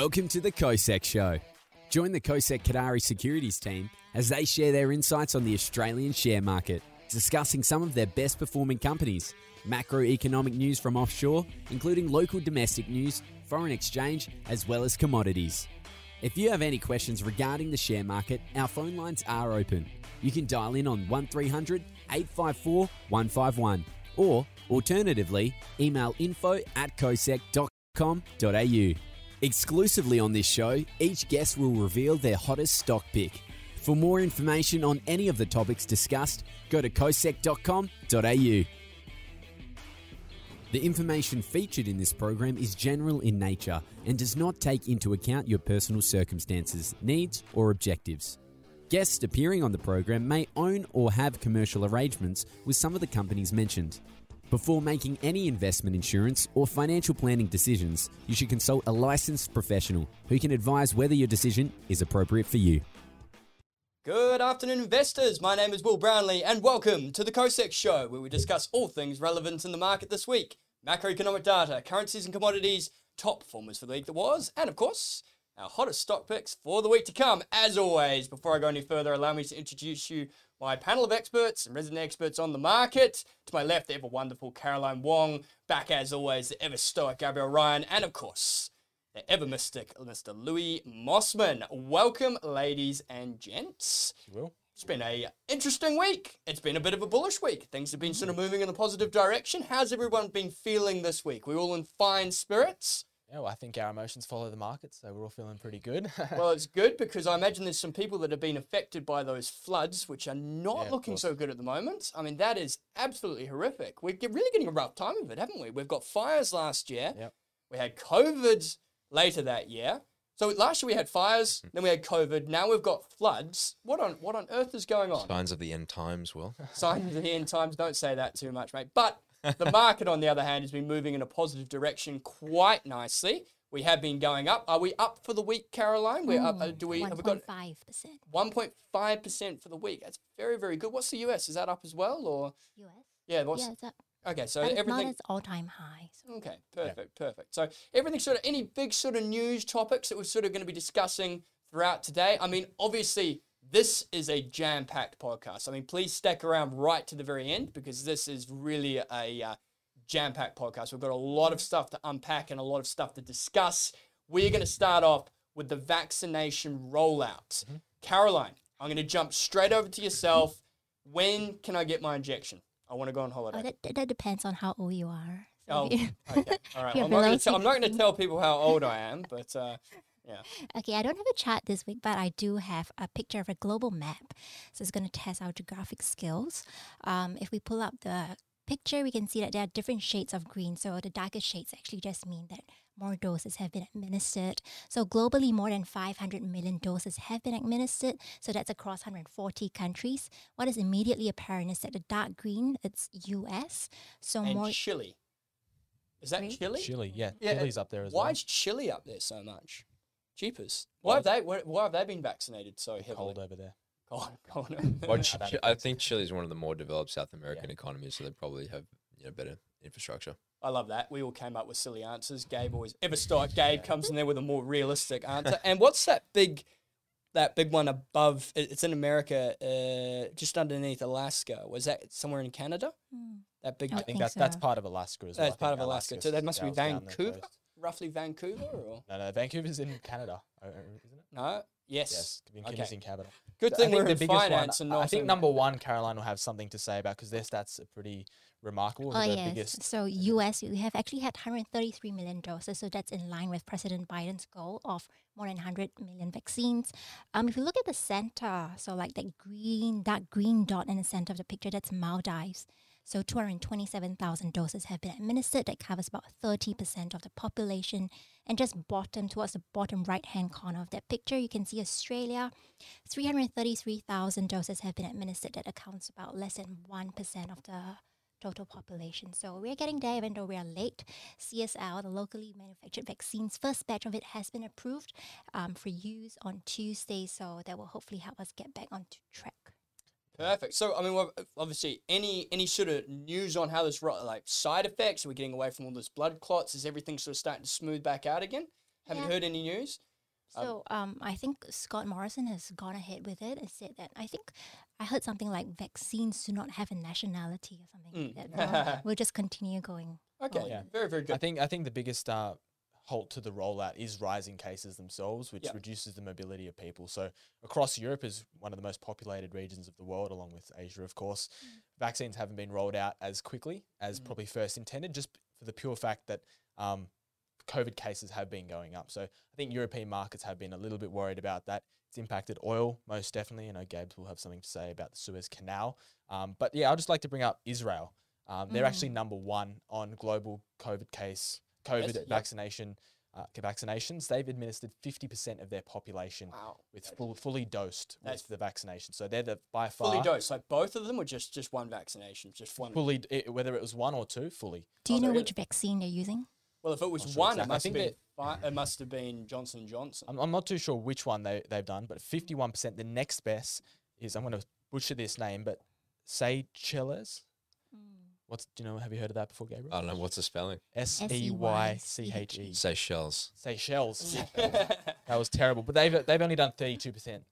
Welcome to the COSEC Show. Join the COSEC Kodari Securities team as they share their insights on the Australian share market, discussing some of their best performing companies, macroeconomic news from offshore, including local domestic news, foreign exchange, as well as commodities. If you have any questions regarding the share market, our phone lines are open. You can dial in on 1300 854 151 or, alternatively, email info@cosec.com.au. Exclusively on this show, each guest will reveal their hottest stock pick. For more information on any of the topics discussed, go to cosec.com.au. The information featured in this program is general in nature and does not take into account your personal circumstances, needs, or objectives. Guests appearing on the program may own or have commercial arrangements with some of the companies mentioned. Before making any investment insurance or financial planning decisions, you should consult a licensed professional who can advise whether your decision is appropriate for you. Good afternoon, investors. My name is Will Brownlee and welcome to the COSEC Show, where we discuss all things relevant in the market this week. Macroeconomic data, currencies and commodities, top performers for the week that was, and of course, our hottest stock picks for the week to come. As always, before I go any further, allow me to introduce you my panel of experts and resident experts on the market. To my left, the ever-wonderful Caroline Wong. Back, as always, the ever-stoic Gabriel Ryan. And, of course, the ever-mystic Mr. Louis Mossman. Welcome, ladies and gents. Well, it's been an interesting week. It's been a bit of a bullish week. Things have been sort of moving in a positive direction. How's everyone been feeling this week? We're all in fine spirits. Yeah, well, I think our emotions follow the market, so we're all feeling pretty good. Well, it's good because I imagine there's some people that have been affected by those floods, which are not looking so good at the moment. I mean, that is absolutely horrific. We're really getting a rough time of it, haven't we? We've got fires last year. Yep. We had COVID later that year. So last year we had fires, then we had COVID. Now we've got floods. What on earth is going on? Signs of the end times, Will. Signs of the end times. Don't say that too much, mate. But the market, on the other hand, has been moving in a positive direction quite nicely. We have been going up. Are we up for the week, Caroline? We're up. Do we have we got 1.5%? 1.5% for the week. That's very, very good. What's the US? Is that up as well, or US? Yeah. Yeah, it's up. Okay, so but everything is all-time high. So. Okay, perfect. So everything sort of any big sort of news topics that we're sort of going to be discussing throughout today. I mean, obviously, this is a jam-packed podcast. I mean, please stick around right to the very end because this is really a jam-packed podcast. We've got a lot of stuff to unpack and a lot of stuff to discuss. We're going to start off with the vaccination rollout. Mm-hmm. Caroline, I'm going to jump straight over to yourself. When can I get my injection? I want to go on holiday. Oh, that depends on how old you are. So okay. All right. I'm not going to tell people how old I am, but... Yeah. Okay, I don't have a chart this week, but I do have a picture of a global map. So it's going to test our geographic skills. If we pull up the picture, we can see that there are different shades of green. So the darker shades actually just mean that more doses have been administered. So globally, more than 500 million doses have been administered. So that's across 140 countries. What is immediately apparent is that the dark green, it's US. So and more Chile. Is that green? Chile? Chile, yeah. Chile's up there as well. Why is Chile up there so much? Jeepers. Why have they been vaccinated so heavily? Cold over there. Cold. I think Chile is one of the more developed South American economies, so they probably have better infrastructure. I love that. We all came up with silly answers. Gabe comes in there with a more realistic answer. And what's that big one above? It's in America, just underneath Alaska. Was that somewhere in Canada? Mm. That big. I think that's part of Alaska as well. That's part of Alaska. So that must be Vancouver. Roughly Vancouver, or no, Vancouver's in Canada, isn't it? No, yes, Vancouver's in Canada. Good thing we're in finance, and I think number one, Caroline will have something to say about because their stats are pretty remarkable. Oh yes, biggest. So US, we have actually had 133 million doses, so that's in line with President Biden's goal of more than 100 million vaccines. If you look at the center, so like that dark green dot in the center of the picture, that's Maldives. So 227,000 doses have been administered. That covers about 30% of the population. And just towards the bottom right-hand corner of that picture, you can see Australia. 333,000 doses have been administered. That accounts about less than 1% of the total population. So we're getting there even though we are late. CSL, the locally manufactured vaccines, first batch of it has been approved for use on Tuesday. So that will hopefully help us get back onto track. Perfect. So, I mean, obviously, any sort of news on how this, like, side effects? Are we getting away from all those blood clots? Is everything sort of starting to smooth back out again? Haven't heard any news. So I think Scott Morrison has gone ahead with it and said that, I think I heard something like vaccines do not have a nationality or something like that. We'll just continue going. Okay, very, very good. I think the biggest halt to the rollout is rising cases themselves, which reduces the mobility of people. So across Europe is one of the most populated regions of the world, along with Asia, of course. Vaccines haven't been rolled out as quickly as probably first intended, just for the pure fact that COVID cases have been going up. So I think European markets have been a little bit worried about that. It's impacted oil, most definitely. I know Gabs will have something to say about the Suez Canal. But yeah, I'd just like to bring up Israel. They're actually #1 on global COVID case, vaccinations. They've administered 50% of their population with fully dosed with the vaccination. So they're by far fully dosed. Like both of them, or just one vaccination, just one. Fully, whether it was one or two, fully. Do you know which vaccine they're using? Well, if it was one, exactly. It must have been Johnson & Johnson. I'm not too sure which one they've done, but 51%. The next best is, I'm going to butcher this name, but Seychelles. Have you heard of that before, Gabriel? I don't know. What's the spelling? S-E-Y-C-H-E. Seychelles. Seychelles. That was terrible. But they've only done 32%,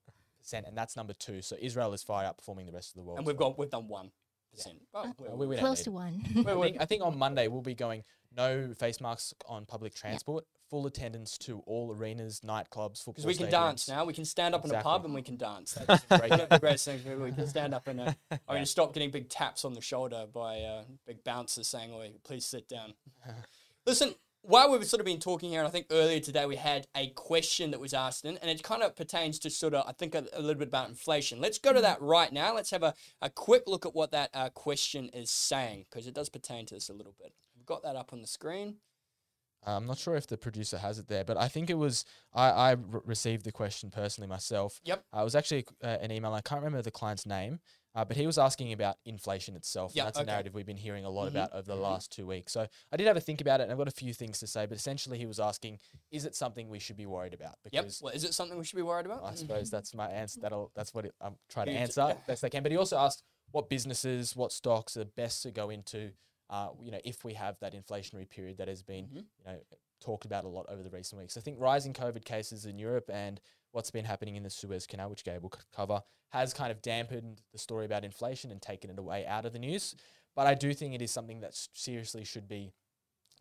and that's #2. So Israel is far outperforming the rest of the world. And we've done 1%. Yeah. Oh, close to 1. I think on Monday we'll be going no face masks on public transport, full attendance to all arenas, nightclubs, football stadiums. Because we can dance now. We can stand up in a pub and we can dance. That's the greatest thing. We can stand up and I'm going to stop getting big taps on the shoulder by big bouncers saying, "Oh, please sit down." Listen, while we've sort of been talking here, and I think earlier today we had a question that was asked, and it kind of pertains to sort of, I think, a little bit about inflation. Let's go to that right now. Let's have a quick look at what that question is saying, because it does pertain to this a little bit. We've got that up on the screen. I'm not sure if the producer has it there, but I think it was, I received the question personally myself. Yep. It was actually an email. I can't remember the client's name, but he was asking about inflation itself. Yep. And that's a narrative we've been hearing a lot about over the last 2 weeks. So I did have a think about it, and I've got a few things to say, but essentially he was asking, is it something we should be worried about? Because well, is it something we should be worried about? I suppose that's my answer. That's what I'm trying to answer best I can. But he also asked what businesses, what stocks are best to go into, if we have that inflationary period that has been talked about a lot over the recent weeks. I think rising COVID cases in Europe and what's been happening in the Suez Canal, which Gabe will cover, has kind of dampened the story about inflation and taken it away out of the news. But I do think it is something that seriously should be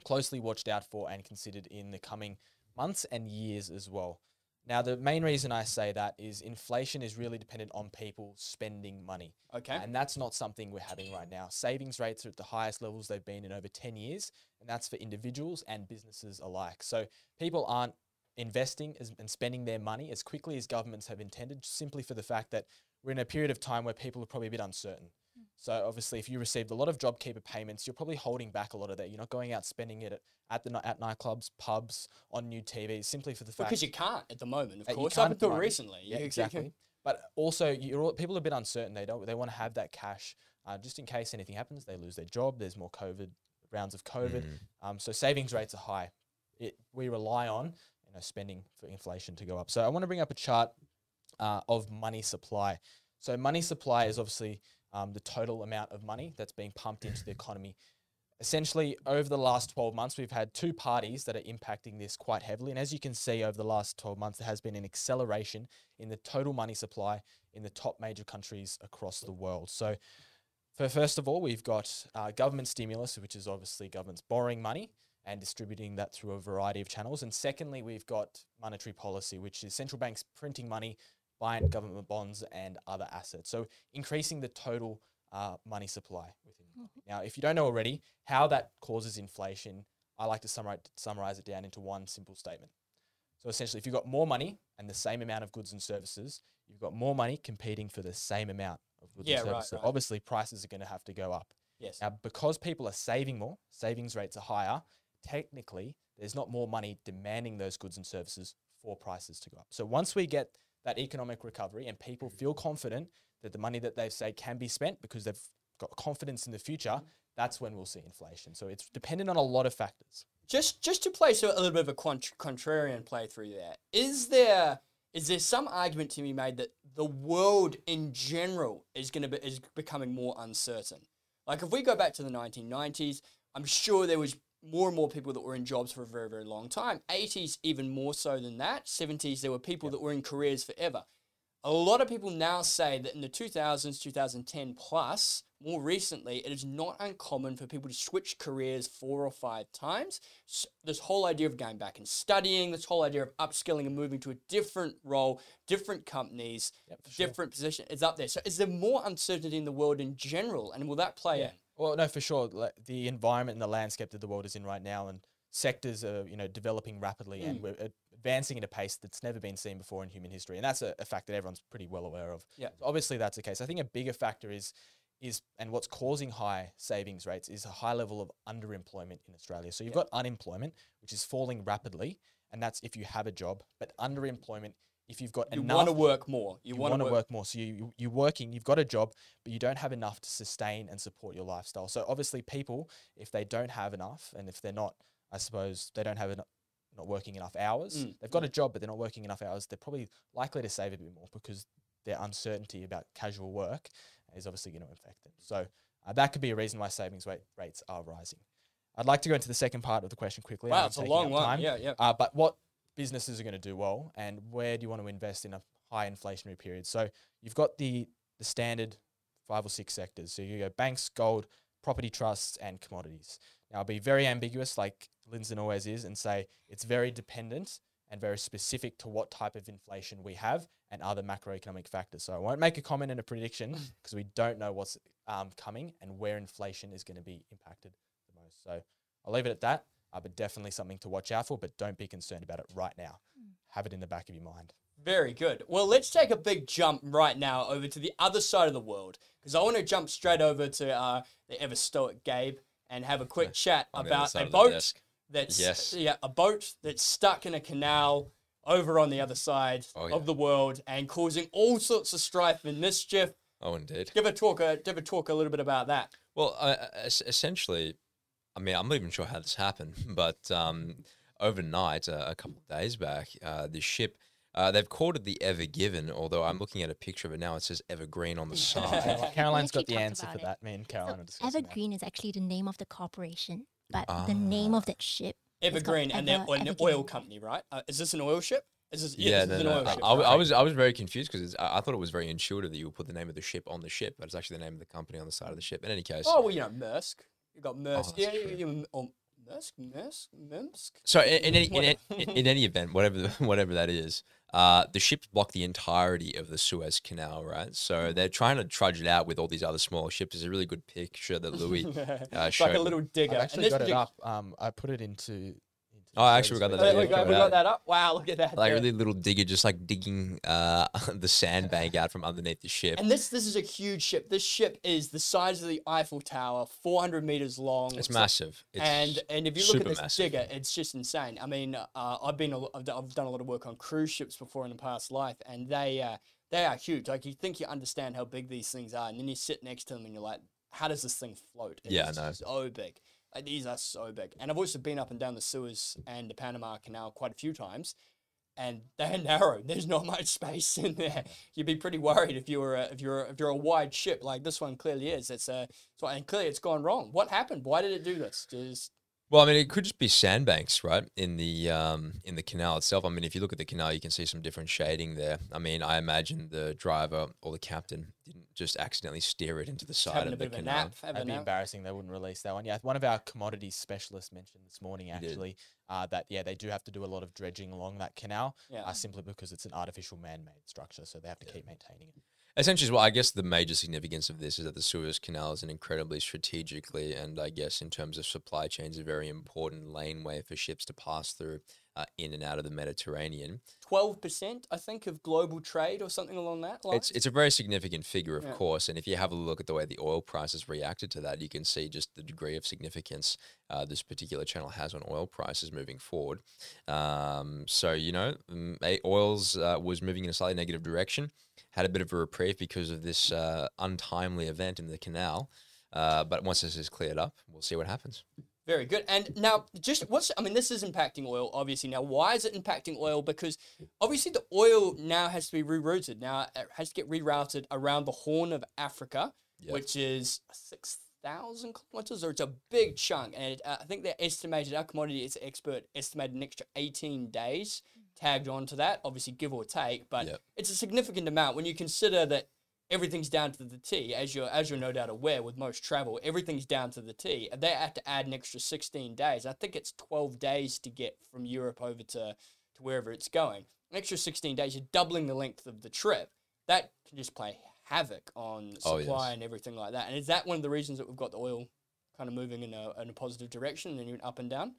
closely watched out for and considered in the coming months and years as well. Now, the main reason I say that is inflation is really dependent on people spending money. Okay. And that's not something we're having right now. Savings rates are at the highest levels they've been in over 10 years, and that's for individuals and businesses alike. So people aren't investing and spending their money as quickly as governments have intended, simply for the fact that we're in a period of time where people are probably a bit uncertain. So obviously, if you received a lot of JobKeeper payments, you're probably holding back a lot of that. You're not going out spending it at nightclubs, pubs, on new TVs, simply for the fact because you can't at the moment. Of course, up until recently, yeah, exactly. But also, people are a bit uncertain. They want to have that cash just in case anything happens. They lose their job. There's more COVID rounds of COVID. So savings rates are high. We rely on spending for inflation to go up. So I want to bring up a chart of money supply. So money supply is obviously the total amount of money that's being pumped into the economy. Essentially, over the last 12 months, we've had two parties that are impacting this quite heavily. And as you can see, over the last 12 months, there has been an acceleration in the total money supply in the top major countries across the world. So first of all, we've got government stimulus, which is obviously governments borrowing money and distributing that through a variety of channels. And secondly, we've got monetary policy, which is central banks printing money, buying government bonds and other assets. So increasing the total money supply. Now, if you don't know already how that causes inflation, I like to summarize it down into one simple statement. So essentially, if you've got more money and the same amount of goods and services, you've got more money competing for the same amount of goods and services. So obviously, prices are going to have to go up. Yes. Now, because people are saving more, savings rates are higher, technically, there's not more money demanding those goods and services for prices to go up. So once we get that economic recovery and people feel confident that the money that they've saved can be spent because they've got confidence in the future, that's when we'll see inflation. So it's dependent on a lot of factors. Just to play a little bit of a contrarian playthrough there, is there some argument to be made that the world in general is becoming more uncertain? Like if we go back to the 1990s, I'm sure there was more and more people that were in jobs for a very, very long time. 80s, even more so than that. 70s, there were people that were in careers forever. A lot of people now say that in the 2000s, 2010 plus, more recently, it is not uncommon for people to switch careers 4 or 5 times. So this whole idea of going back and studying, this whole idea of upskilling and moving to a different role, different companies, different position is up there. So is there more uncertainty in the world in general? And will that play in? Well, no, for sure. Like the environment and the landscape that the world is in right now, and sectors are, you know, developing rapidly and we're advancing at a pace that's never been seen before in human history. And that's a fact that everyone's pretty well aware of. Yeah. So obviously that's the case. I think a bigger factor is and what's causing high savings rates is a high level of underemployment in Australia. So you've got unemployment, which is falling rapidly, and that's if you have a job, but underemployment, if you've got enough. You want to work more. You want to work more. So you're working, you've got a job, but you don't have enough to sustain and support your lifestyle. So obviously people, if they don't have enough, and if they're not, I suppose they don't have enough, not working enough hours. They've got a job, but they're not working enough hours. They're probably likely to save a bit more because their uncertainty about casual work is obviously going to affect them. So that could be a reason why savings rates are rising. I'd like to go into the second part of the question quickly. Wow, it's a long one. Yeah, yeah. But what businesses are going to do well, and where do you want to invest in a high inflationary period? So you've got the standard 5 or 6 sectors. So you go banks, gold, property trusts, and commodities. Now, I'll be very ambiguous, like Lyndon always is, and say it's very dependent and very specific to what type of inflation we have and other macroeconomic factors. So I won't make a comment and a prediction because we don't know what's coming and where inflation is going to be impacted the most. So I'll leave it at that, but definitely something to watch out for, but don't be concerned about it right now. Have it in the back of your mind. Very good. Well, let's take a big jump right now over to the other side of the world, because I want to jump straight over to the ever-stoic Gabe and have a quick chat about a boat that's a boat that's stuck in a canal over on the other side of the world and causing all sorts of strife and mischief. Oh, indeed. Give a talk a little bit about that. Well, essentially, I mean, I'm not even sure how this happened, but overnight, a couple of days back, this ship. They've called it the Ever Given, although I'm looking at a picture of it now. It says Evergreen on the side. Caroline's got the answer for that. Me and Caroline are discussing. Evergreen is actually the name of the corporation, but the name of that ship. Evergreen, and they're an oil company, right? Is this an oil ship? Yeah, no, I was very confused because I thought it was very intuitive that you would put the name of the ship on the ship, but it's actually the name of the company on the side of the ship. In any case. Oh, well, you know, Maersk. You've got Maersk. So in any event, whatever that is, the ships block the entirety of the Suez Canal, right? So they're trying to trudge it out with all these other smaller ships. There's a really good picture that Louis showed. Like a little digger. I actually got it up. I put it into. Oh, actually, we got that. We got that up. Wow, look at that. Like a really little digger, just like digging the sandbank out from underneath the ship. And this is a huge ship. This ship is the size of the Eiffel Tower, 400 meters long. It's massive. And if you look at this digger, it's just insane. I mean, I've done a lot of work on cruise ships before in a past life, and they are huge. Like you think you understand how big these things are, and then you sit next to them and you're like, how does this thing float? It's so big. These are so big. And I've also been up and down the Suez and the Panama Canal quite a few times, and they're narrow. There's not much space in there. You'd be pretty worried if you're a wide ship like this one clearly is. And clearly it's gone wrong. What happened? Why did it do this? Well, I mean, it could just be sandbanks, right? In the canal itself. I mean, if you look at the canal, you can see some different shading there. I mean, I imagine the driver or the captain didn't just accidentally steer it into the side of the canal. That'd be embarrassing. They wouldn't release that one. Yeah, one of our commodities specialists mentioned this morning actually that they do have to do a lot of dredging along that canal simply because it's an artificial man-made structure, so they have to keep maintaining it. Essentially, well, I guess the major significance of this is that the Suez Canal is an incredibly strategically and I guess in terms of supply chains, a very important laneway for ships to pass through in and out of the Mediterranean. 12%, I think, of global trade or something along that line. It's a very significant figure, of course. And if you have a look at the way the oil prices reacted to that, you can see just the degree of significance this particular channel has on oil prices moving forward. So, you know, oils was moving in a slightly negative direction. Had a bit of a reprieve because of this untimely event in the canal. But once this is cleared up, we'll see what happens. Very good. And now, this is impacting oil, obviously. Now, why is it impacting oil? Because obviously the oil now has to be rerouted. Now, it has to get rerouted around the Horn of Africa, which is 6,000. 1,000 kilometers, or it's a big chunk. And it, I think they estimated, our commodities expert estimated an extra 18 days tagged on to that, obviously give or take, but it's a significant amount when you consider that everything's down to the T, as you're no doubt aware with most travel, everything's down to the T. They have to add an extra 16 days. I think it's 12 days to get from Europe over to wherever it's going. An extra 16 days, you're doubling the length of the trip. That can just play havoc on supply and everything like that. And is that one of the reasons that we've got the oil kind of moving in a positive direction and then up and down?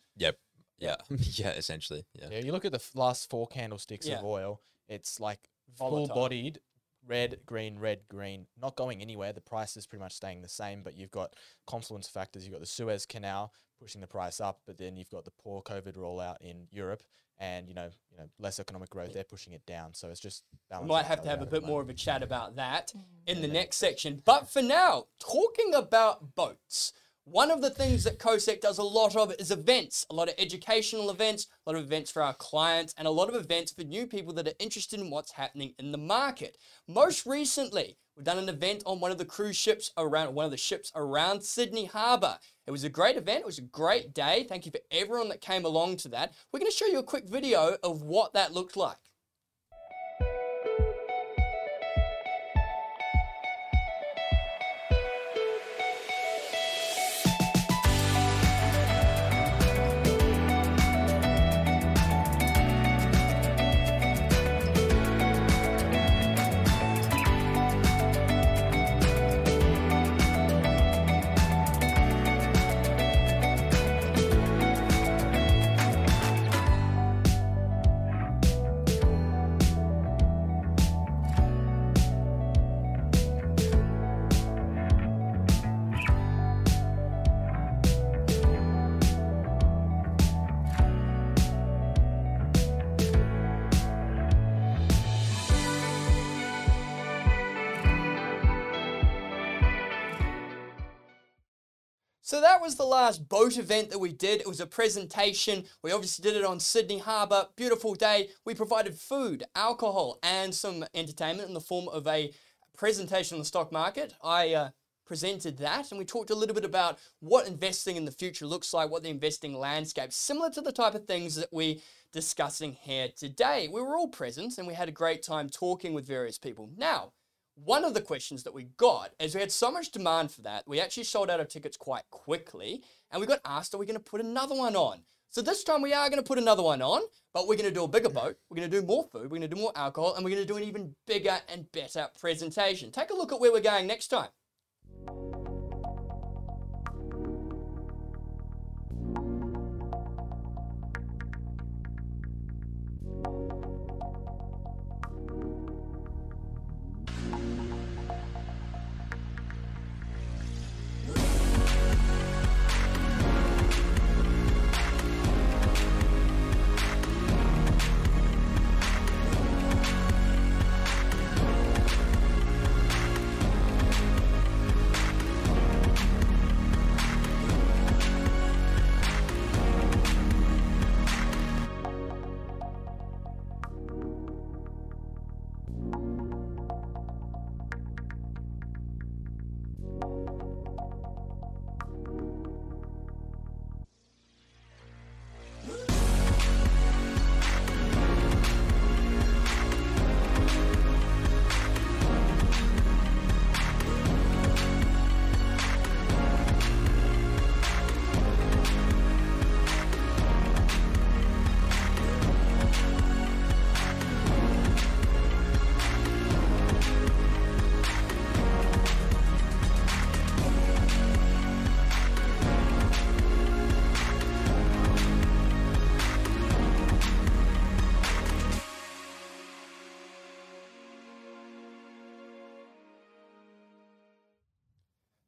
Essentially. Yeah, you look at the last four candlesticks of oil, it's like full-bodied, red, green, red, green, not going anywhere. The price is pretty much staying the same, but you've got confluence factors. You've got the Suez Canal pushing the price up, but then you've got the poor COVID rollout in Europe and, you know, less economic growth. They're pushing it down. So it's just balancing. We might have to have a bit more of a chat about that in the next section. But for now, talking about boats, one of the things that COSEC does a lot of is events, a lot of educational events, a lot of events for our clients, and a lot of events for new people that are interested in what's happening in the market. Most recently, we've done an event on one of the cruise ships around, one of the ships around Sydney Harbour. It was a great event. It was a great day. Thank you for everyone that came along to that. We're going to show you a quick video of what that looked like. So that was the last boat event that we did. It was a presentation. We obviously did it on Sydney Harbour. Beautiful day. We provided food, alcohol, and some entertainment in the form of a presentation on the stock market. I presented that, and we talked a little bit about what investing in the future looks like, what the investing landscape, similar to the type of things that we discussing here today. We were all present, and we had a great time talking with various people. Now, one of the questions that we got is we had so much demand for that, we actually sold out our tickets quite quickly, and we got asked, are we going to put another one on? So this time we are going to put another one on, but we're going to do a bigger boat, we're going to do more food, we're going to do more alcohol, and we're going to do an even bigger and better presentation. Take a look at where we're going next time.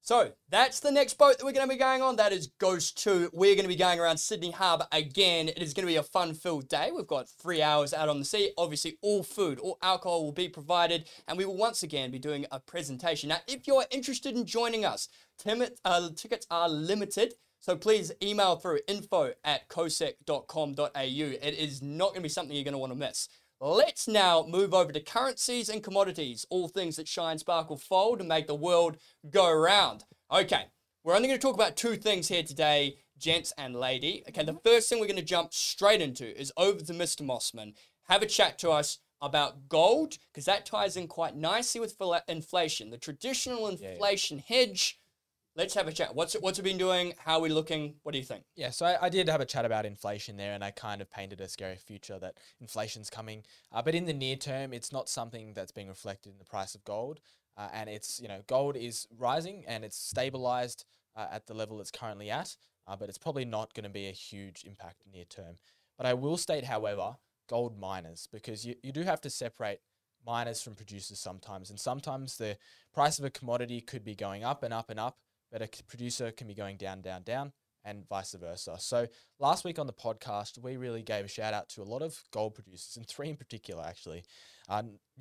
So that's the next boat that we're going to be going on. That is Ghost 2. We're going to be going around Sydney Harbour again. It is going to be a fun-filled day. We've got 3 hours out on the sea. Obviously, all food, all alcohol will be provided, and we will once again be doing a presentation. Now, if you're interested in joining us, tickets are limited, so please email through info@cosec.com.au. It is not going to be something you're going to want to miss. Let's now move over to currencies and commodities, all things that shine, sparkle, fold, and make the world go round. Okay, We're only going to talk about two things here today, gents and lady. Okay, the first thing we're going to jump straight into is over to Mr. Mossman. Have a chat to us about gold, because that ties in quite nicely with inflation, the traditional inflation hedge. Let's have a chat. What's it been doing? How are we looking? What do you think? Yeah, so I did have a chat about inflation there, and I kind of painted a scary future that inflation's coming. But in the near term, it's not something that's being reflected in the price of gold. And it's, you know, gold is rising and it's stabilized at the level it's currently at, but it's probably not going to be a huge impact near term. But I will state, however, gold miners, because you do have to separate miners from producers sometimes. And sometimes the price of a commodity could be going up and up and up, but a producer can be going down, down, down, and vice versa. So last week on the podcast, we really gave a shout out to a lot of gold producers, and three in particular, actually.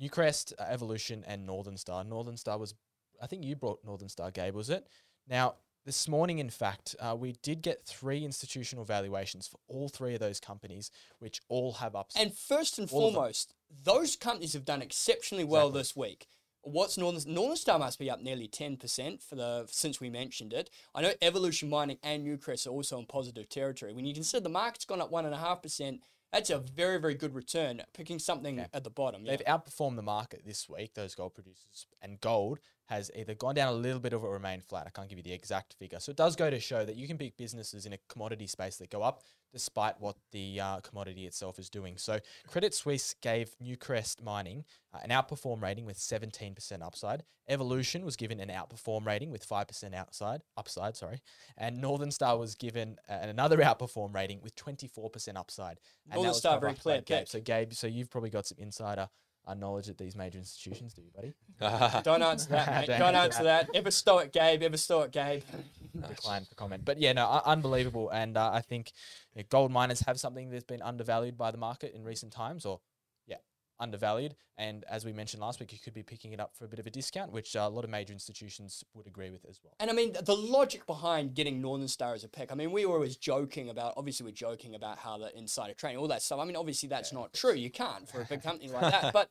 Newcrest, Evolution, and Northern Star. Northern Star was, I think you brought Northern Star, Gabe, was it? Now, this morning, in fact, we did get three institutional valuations for all three of those companies, which all have upside. And first and foremost, those companies have done exceptionally well this week. What's Northern Star must be up nearly 10% for since we mentioned it. I know Evolution Mining and Newcrest are also in positive territory. When you consider the market's gone up 1.5%, that's a very, very good return, picking something at the bottom. They've outperformed the market this week, those gold producers, and gold has either gone down a little bit or remained flat. I can't give you the exact figure. So it does go to show that you can pick businesses in a commodity space that go up despite what the commodity itself is doing. So Credit Suisse gave Newcrest Mining an outperform rating with 17% upside. Evolution was given an outperform rating with 5% upside. And Northern Star was given another outperform rating with 24% upside. And Northern Star, very clear pick. So Gabe, so you've probably got some insider knowledge at these major institutions, do you, buddy? Don't answer that, mate. Don't answer that. Ever stoic, Gabe. Ever stoic, Gabe. Decline for comment. But yeah, no, unbelievable. And I think gold miners have something that's been undervalued by the market in recent times, or undervalued. And as we mentioned last week, you could be picking it up for a bit of a discount, which a lot of major institutions would agree with as well. And I mean, the logic behind getting Northern Star as a pick, I mean, we were always joking about, obviously we're joking about how the insider trading, all that stuff. I mean, obviously that's not true. You can't for a big company like that. But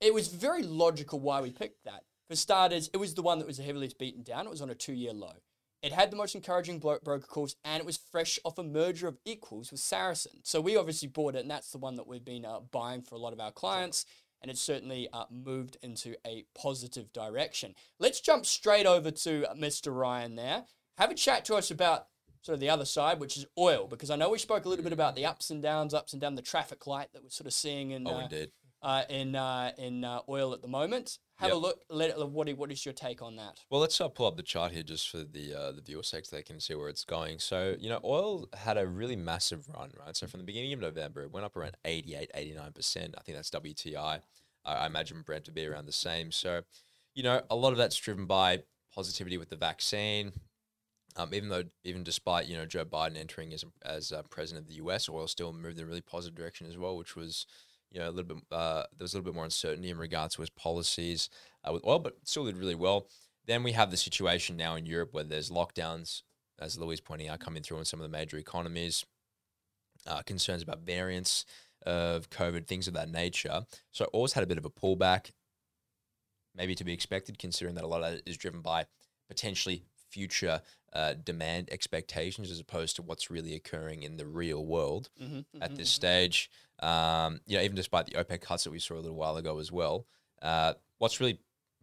it was very logical why we picked that. For starters, it was the one that was the heaviest beaten down. It was on a 2-year low. It had the most encouraging broker calls, and it was fresh off a merger of equals with Saracen. So we obviously bought it, and that's the one that we've been buying for a lot of our clients, and it's certainly moved into a positive direction. Let's jump straight over to Mr. Ryan there. Have a chat to us about sort of the other side, which is oil, because I know we spoke a little bit about the ups and downs, the traffic light that we're sort of seeing in oil at the moment. Have a look. What is your take on that? Well, let's pull up the chart here just for the viewer sake so they can see where it's going. So, you know, oil had a really massive run, right? So from the beginning of November, it went up around 88, 89%. I think that's WTI. I imagine Brent to be around the same. So, you know, a lot of that's driven by positivity with the vaccine. Even despite, you know, Joe Biden entering as president of the US, oil still moved in a really positive direction as well, which was, you know, a little bit, there was a little bit more uncertainty in regards to his policies with oil, but still did really well. Then we have the situation now in Europe where there's lockdowns, as Louis pointing out, coming through in some of the major economies, concerns about variants of COVID, things of that nature. So oil's had a bit of a pullback, maybe to be expected, considering that a lot of it is driven by potentially future demand expectations as opposed to what's really occurring in the real world at this stage. You know, even despite the OPEC cuts that we saw a little while ago as well, what's really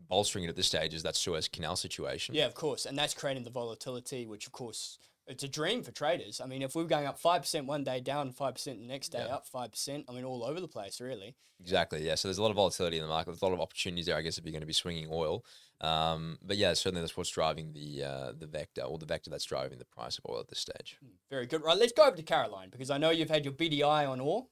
bolstering it at this stage is that Suez Canal situation. Yeah, of course. And that's creating the volatility, which of course, it's a dream for traders. I mean, if we were going up 5% one day, down 5% the next day, up 5%, I mean, all over the place, really. Exactly, yeah. So there's a lot of volatility in the market. There's a lot of opportunities there, I guess, if you're going to be swinging oil. But yeah, certainly that's what's driving the vector, or the vector that's driving the price of oil at this stage. Very good. Right, let's go over to Caroline, because I know you've had your BDI on oil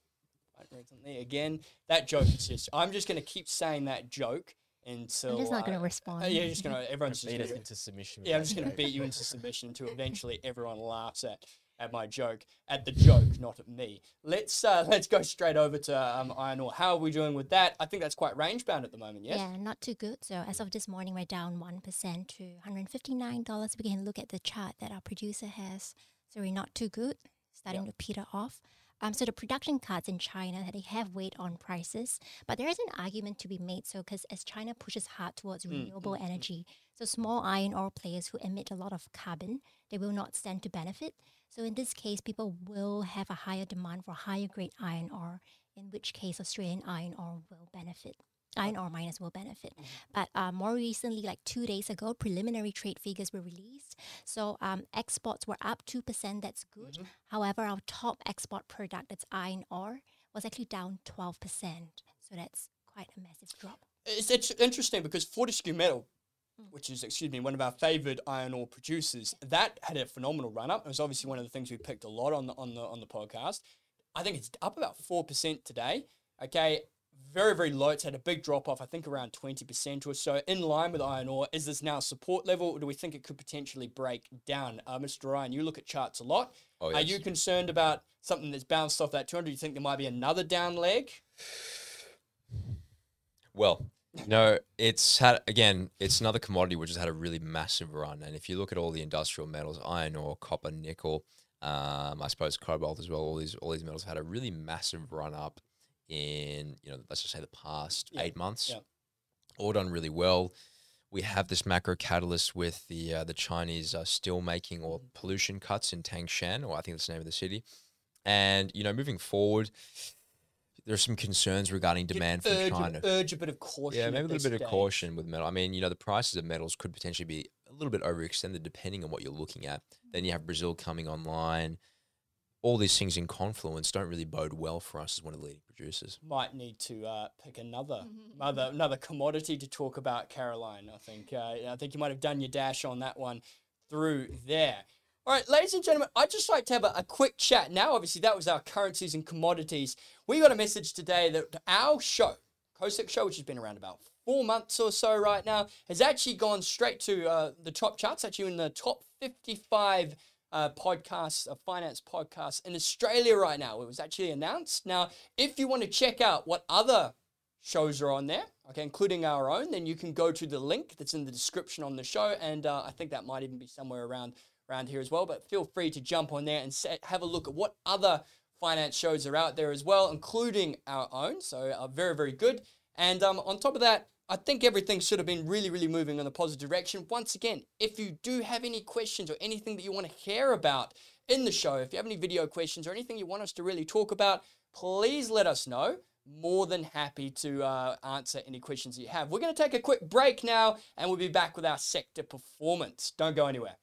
recently. Again, that joke exists. I'm just going to keep saying that joke. Until, I'm just not going to respond. Yeah, you're just going to, everyone's just going to beat us into submission. Yeah, I'm just going to beat you into submission until eventually everyone laughs at my joke, at the joke, not at me. Let's go straight over to iron ore. How are we doing with that? I think that's quite range bound at the moment, yes? Yeah, not too good. So as of this morning, we're down 1% to $159. We can look at the chart that our producer has. So we're not too good, starting to peter off. So the production cuts in China, they have weighed on prices, but there is an argument to be made. So because as China pushes hard towards renewable energy, so small iron ore players who emit a lot of carbon, they will not stand to benefit. So in this case, people will have a higher demand for higher grade iron ore, in which case Australian iron ore will benefit. Iron ore miners will benefit. But more recently, like 2 days ago, preliminary trade figures were released. So exports were up 2%. That's good. However, our top export product, that's iron ore, was actually down 12%. So that's quite a massive drop. It's interesting because Fortescue Metal, which is, excuse me, one of our favoured iron ore producers, that had a phenomenal run-up. It was obviously one of the things we picked a lot on the podcast. I think it's up about 4% today. Okay. Very, very low. It's had a big drop off, I think around 20% or so. In line with iron ore, is this now support level or do we think it could potentially break down? Mr. Ryan, you look at charts a lot. Oh, yes. Are you concerned about something that's bounced off that 200? Do you think there might be another down leg? Well, no, it's had, again, it's another commodity which has had a really massive run. And if you look at all the industrial metals, iron ore, copper, nickel, I suppose cobalt as well, all these metals had a really massive run up in, you know, let's just say the past 8 months, all done really well. We have this macro catalyst with the Chinese still making or pollution cuts in Tangshan, or I think that's the name of the city. And, you know, moving forward, there's some concerns regarding demand from China. Urge a bit of caution. Yeah, maybe a little bit of caution with metal. I mean, you know, the prices of metals could potentially be a little bit overextended depending on what you're looking at. Then you have Brazil coming online. All these things in confluence don't really bode well for us as one of the leading producers. Might need to pick another commodity to talk about, Caroline. I think you might have done your dash on that one through there. All right, ladies and gentlemen, I'd just like to have a quick chat now. Obviously, that was our currencies and commodities. We got a message today that our show, Cosec Show, which has been around about 4 months or so right now, has actually gone straight to the top charts, actually in the top 55 podcasts, a finance podcast in Australia right now. It was actually announced. Now, if you want to check out what other shows are on there, okay, including our own, then you can go to the link that's in the description on the show. And I think that might even be somewhere around here as well. But feel free to jump on there and have a look at what other finance shows are out there as well, including our own. So very, very good. And on top of that, I think everything should have been really, really moving in the positive direction. Once again, if you do have any questions or anything that you want to hear about in the show, if you have any video questions or anything you want us to really talk about, please let us know. More than happy to answer any questions that you have. We're going to take a quick break now and we'll be back with our sector performance. Don't go anywhere.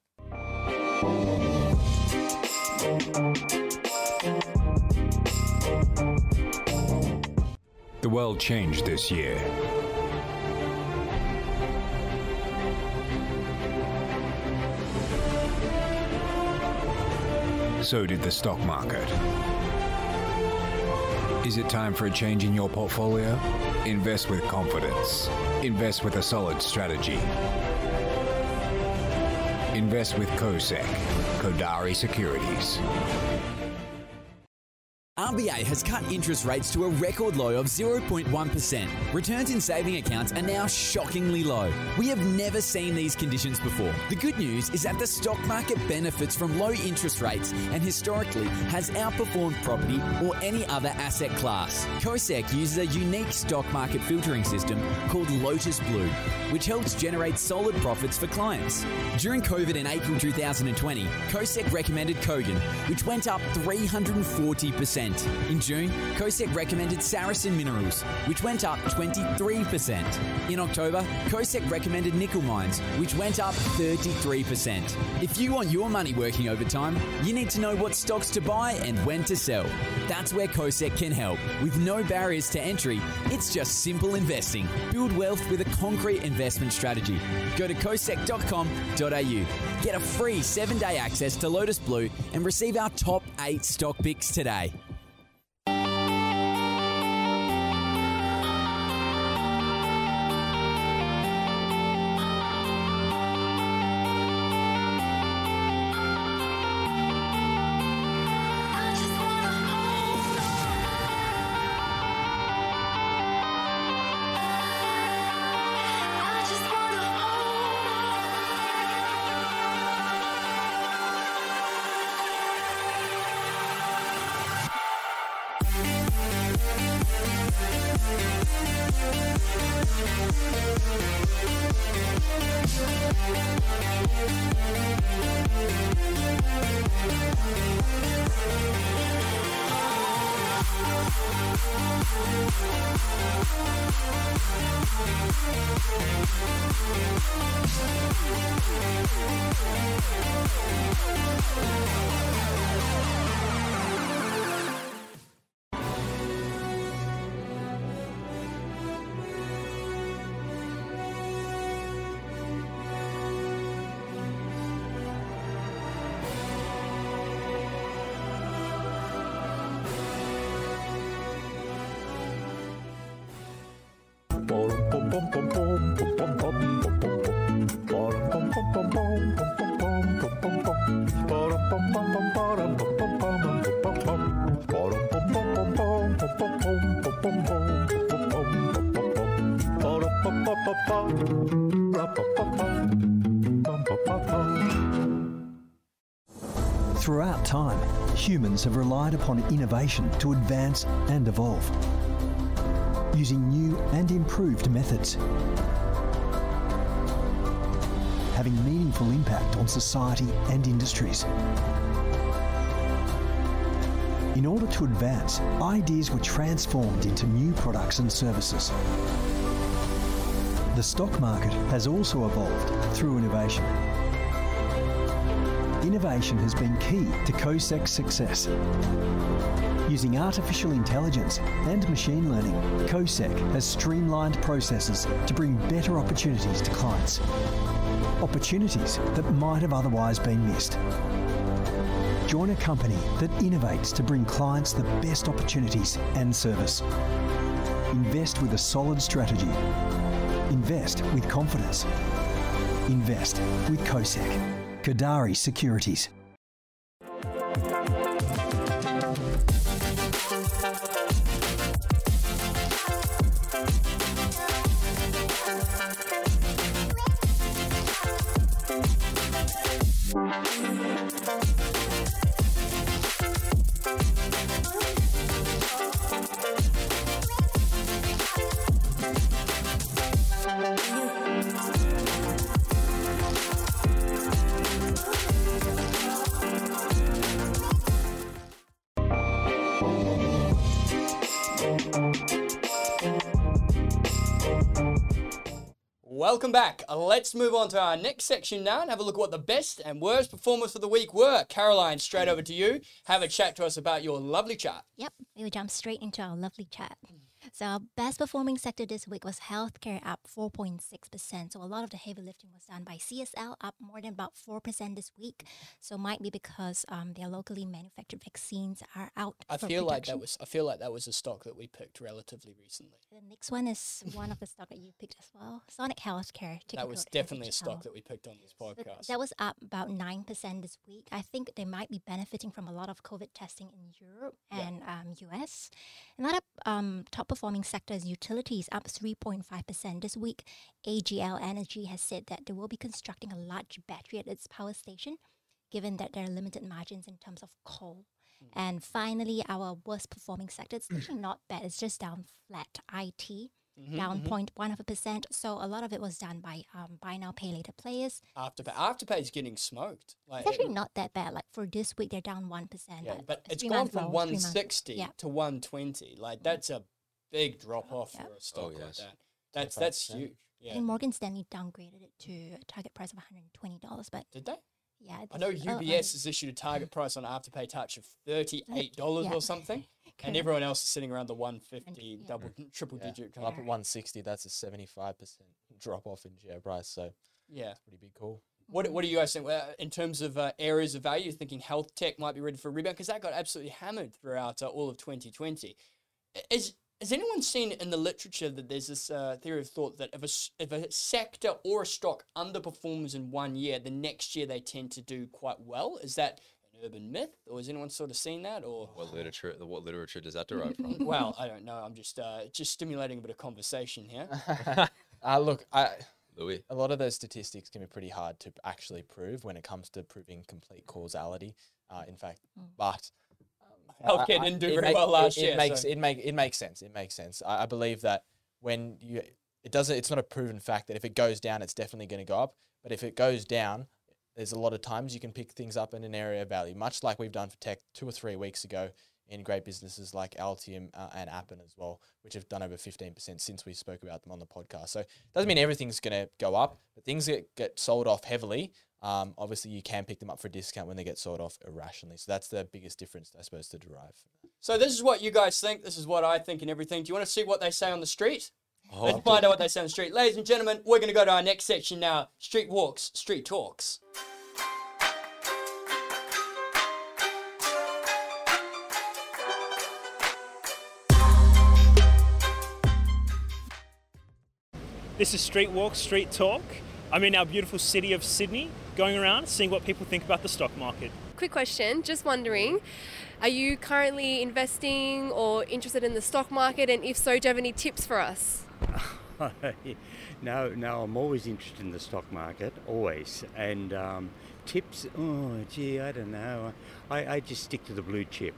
The world changed this year. So did the stock market. Is it time for a change in your portfolio? Invest with confidence. Invest with a solid strategy. Invest with COSEC, Kodari Securities. RBA has cut interest rates to a record low of 0.1%. Returns in saving accounts are now shockingly low. We have never seen these conditions before. The good news is that the stock market benefits from low interest rates and historically has outperformed property or any other asset class. COSEC uses a unique stock market filtering system called Lotus Blue, which helps generate solid profits for clients. During COVID in April 2020, COSEC recommended Kogan, which went up 340%. In June, COSEC recommended Saracen Minerals, which went up 23%. In October, COSEC recommended Nickel Mines, which went up 33%. If you want your money working overtime, you need to know what stocks to buy and when to sell. That's where COSEC can help. With no barriers to entry, it's just simple investing. Build wealth with a concrete investment strategy. Go to cosec.com.au. Get a free 7-day access to Lotus Blue and receive our top 8 stock picks today. Throughout time, humans have relied upon innovation to advance and evolve, using new and improved methods, having meaningful impact on society and industries. In order to advance, ideas were transformed into new products and services. The stock market has also evolved through innovation. Innovation has been key to COSEC's success. Using artificial intelligence and machine learning, COSEC has streamlined processes to bring better opportunities to clients. Opportunities that might have otherwise been missed. Join a company that innovates to bring clients the best opportunities and service. Invest with a solid strategy. Invest with confidence. Invest with COSEC. Kodari Securities. Welcome back. Let's move on to our next section now and have a look at what the best and worst performers of the week were. Caroline, straight over to you. Have a chat to us about your lovely chart. Yep, we'll jump straight into our lovely chart. So our best performing sector this week was healthcare, up 4.6%. So a lot of the heavy lifting was done by CSL, up more than about 4% this week. So might be because their locally manufactured vaccines are out. I feel like that was a stock that we picked relatively recently. The next one is one of the stock that you picked as well, Sonic Healthcare. That was definitely a stock that we picked on this podcast. So that was up about 9% this week. I think they might be benefiting from a lot of COVID testing in Europe and US. Another top performing sector is utilities, up 3.5% this week. AGL Energy has said that they will be constructing a large battery at its power station, given that there are limited margins in terms of coal. And finally, our worst performing sector, it's actually not bad, it's just down flat. IT, down 0.1%. So a lot of it was done by buy now, pay later players. Afterpay is getting smoked. Like, it's actually not that bad. Like for this week, they're down 1%. Yeah, but it's gone from 160 to 120. Like that's a big drop off for a stock like that. That's huge. Yeah. And Morgan Stanley downgraded it to a target price of $120. But did they? Yeah. I know UBS has issued a target price on Afterpay Touch of $38 or something, and everyone else is sitting around the 150, triple digit. Up at 160, that's a 75% drop off in share price. So yeah, it's a pretty big call. What do you guys think in terms of areas of value? Thinking health tech might be ready for a rebound because that got absolutely hammered throughout all of 2020. Has anyone seen in the literature that there's this theory of thought that if a sector or a stock underperforms in one year, the next year they tend to do quite well? Is that an urban myth, or has anyone sort of seen that? Or what literature does that derive from? Well, I don't know. I'm just stimulating a bit of conversation here. Look, Louis, a lot of those statistics can be pretty hard to actually prove when it comes to proving complete causality. In fact, healthcare didn't do very well last year. It makes sense. I believe that when you it doesn't, it's not a proven fact that if it goes down, it's definitely going to go up. But if it goes down, there's a lot of times you can pick things up in an area of value, much like we've done for tech 2 or 3 weeks ago in great businesses like Altium and Appen as well, which have done over 15% since we spoke about them on the podcast. So it doesn't mean everything's going to go up, but things that get sold off heavily, obviously you can pick them up for a discount when they get sold off irrationally. So that's the biggest difference, I suppose, to derive. So this is what you guys think. This is what I think and everything. Do you want to see what they say on the street? Oh, let's find out what they say on the street. Ladies and gentlemen, we're going to go to our next section now. Street walks, street talks. This is Street Walk, Street Talk. I'm in our beautiful city of Sydney, going around, seeing what people think about the stock market. Quick question, just wondering, are you currently investing or interested in the stock market? And if so, do you have any tips for us? No, I'm always interested in the stock market, always. And tips, oh gee, I don't know. I just stick to the blue chip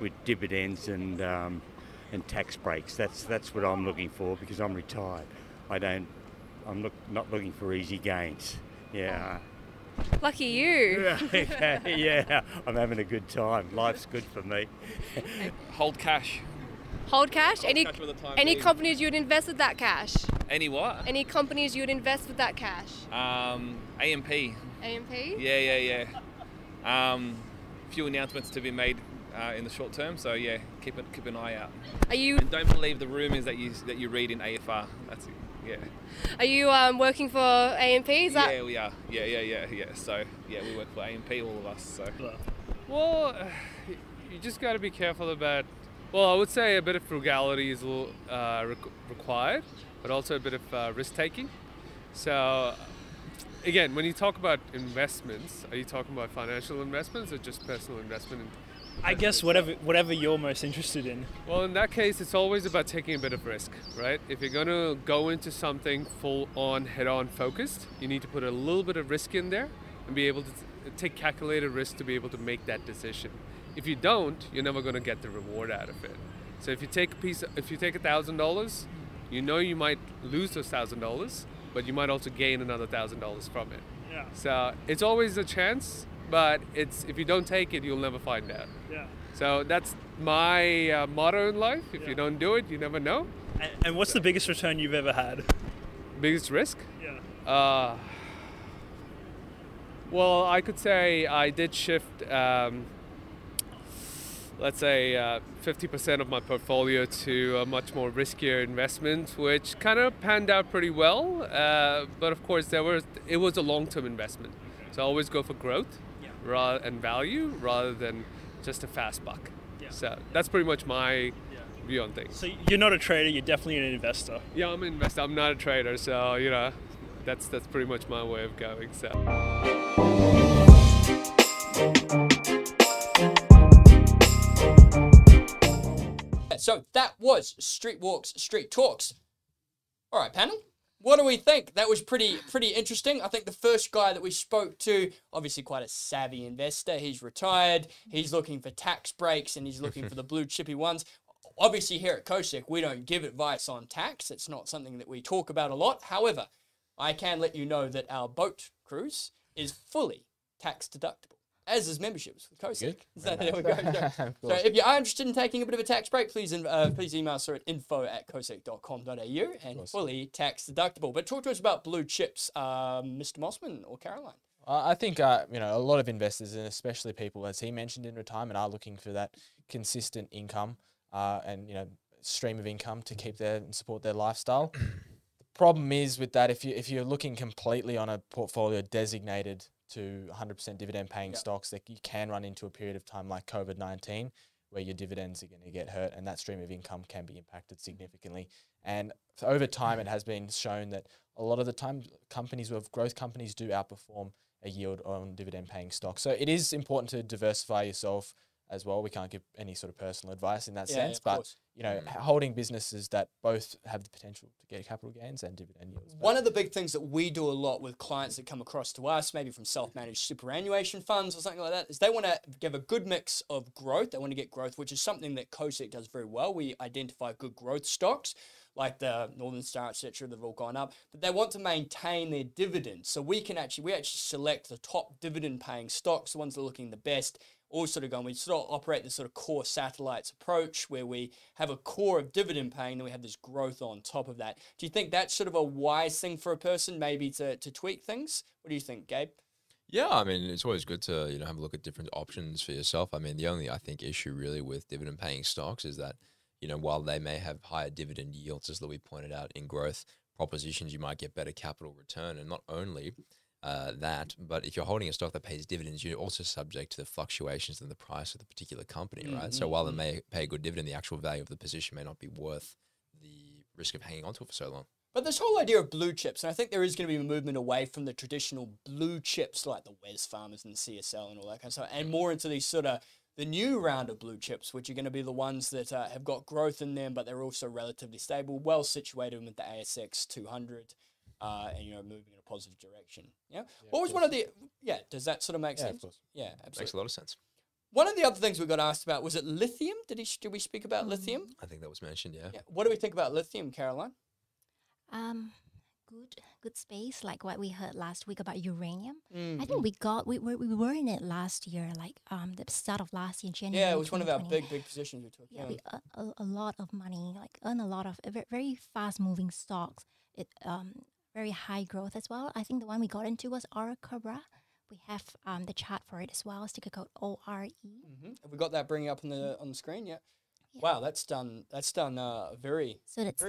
with dividends and tax breaks. That's what I'm looking for because I'm retired. I'm not looking for easy gains. Yeah. Lucky you. Yeah, I'm having a good time. Life's good for me. Hold cash. Hold cash? Any companies you would invest with that cash? Any what? Any companies you would invest with that cash? AMP. AMP? Yeah. Few announcements to be made in the short term, so yeah, keep an eye out. Are you? And don't believe the rumours that you read in AFR. That's it. Yeah. Are you working for AMP? Is that... Yeah, we are. Yeah. So, yeah, we work for AMP, all of us. So. Well, you just got to be careful about... Well, I would say a bit of frugality is required, but also a bit of risk-taking. So, again, when you talk about investments, are you talking about financial investments or just personal investment? I guess whatever you're most interested in. Well, in that case, it's always about taking a bit of risk, right? If you're going to go into something full-on, head-on focused, you need to put a little bit of risk in there and be able to take calculated risk to be able to make that decision. If you don't, you're never going to get the reward out of it. So if you take $1,000, you know you might lose those $1,000, but you might also gain another $1,000 from it. Yeah. So it's always a chance. But it's if you don't take it, you'll never find out. Yeah. So that's my motto in life. If you don't do it, you never know. And what's the biggest return you've ever had? Biggest risk? Yeah. Well, I could say I did shift, let's say, 50% of my portfolio to a much more riskier investment, which kind of panned out pretty well. But of course, it was a long-term investment. So I always go for growth. And value rather than just a fast buck. Yeah. So that's pretty much my view on things. So you're not a trader, you're definitely an investor. Yeah, I'm an investor, I'm not a trader. So, you know, that's pretty much my way of going. So. So that was Street Walks, Street Talks. All right, panel. What do we think? That was pretty interesting. I think the first guy that we spoke to, obviously quite a savvy investor. He's retired. He's looking for tax breaks and he's looking for the blue chippy ones. Obviously here at COSEC, we don't give advice on tax. It's not something that we talk about a lot. However, I can let you know that our boat cruise is fully tax deductible, as is memberships with COSEC. So there we go. So if you are interested in taking a bit of a tax break, please email us at info@cosec.com.au and fully tax deductible. But talk to us about blue chips, Mr. Mossman or Caroline. I think a lot of investors, and especially people, as he mentioned, in retirement, are looking for that consistent income and stream of income to keep their and support their lifestyle. The problem is with that, if you're looking completely on a portfolio designated to 100% dividend paying stocks, that you can run into a period of time like COVID-19 where your dividends are going to get hurt and that stream of income can be impacted significantly. And over time, it has been shown that a lot of the time companies with growth companies do outperform a yield on dividend paying stocks. So it is important to diversify yourself as well. We can't give any sort of personal advice in that sense, but holding businesses that both have the potential to get capital gains and dividend yields. One of the big things that we do a lot with clients that come across to us, maybe from self-managed superannuation funds or something like that, is they want to give a good mix of growth. They want to get growth, which is something that COSEC does very well. We identify good growth stocks. like the Northern Star, etc., that have all gone up, but they want to maintain their dividends. So we actually select the top dividend paying stocks, the ones that are looking the best. We sort of operate this sort of core satellites approach where we have a core of dividend paying, then we have this growth on top of that. Do you think that's sort of a wise thing for a person maybe to tweak things? What do you think, Gabe? Yeah, I mean, it's always good to, you know, have a look at different options for yourself. I mean, the only, I think, issue really with dividend paying stocks is that, you know, while they may have higher dividend yields, as Louis pointed out, in growth propositions, you might get better capital return. And not only that, but if you're holding a stock that pays dividends, you're also subject to the fluctuations in the price of the particular company, right? So while it may pay a good dividend, the actual value of the position may not be worth the risk of hanging onto it for so long. But this whole idea of blue chips, and I think there is going to be a movement away from the traditional blue chips like the Wesfarmers and the CSL and all that kind of stuff, and more into these sort of the new round of blue chips, which are going to be the ones that have got growth in them, but they're also relatively stable, well situated with the ASX 200. And, you know, moving in a positive direction. Yeah. What was one of the, does that sort of make sense? Of course. Yeah, absolutely. Makes a lot of sense. One of the other things we got asked about, was it lithium? Did we speak about lithium? I think that was mentioned, yeah. What do we think about lithium, Caroline? Good space, like what we heard last week about uranium. I think we were in it last year, like the start of last year, January. Yeah, it was one of our big positions we took. Yeah, we earn a lot of money, like earn a lot of very fast moving stocks. It very high growth as well. I think the one we got into was Oracobra. We have the chart for it as well. It's ticker code ORE. Have we got that bringing up on the screen? Yeah. Wow, that's done very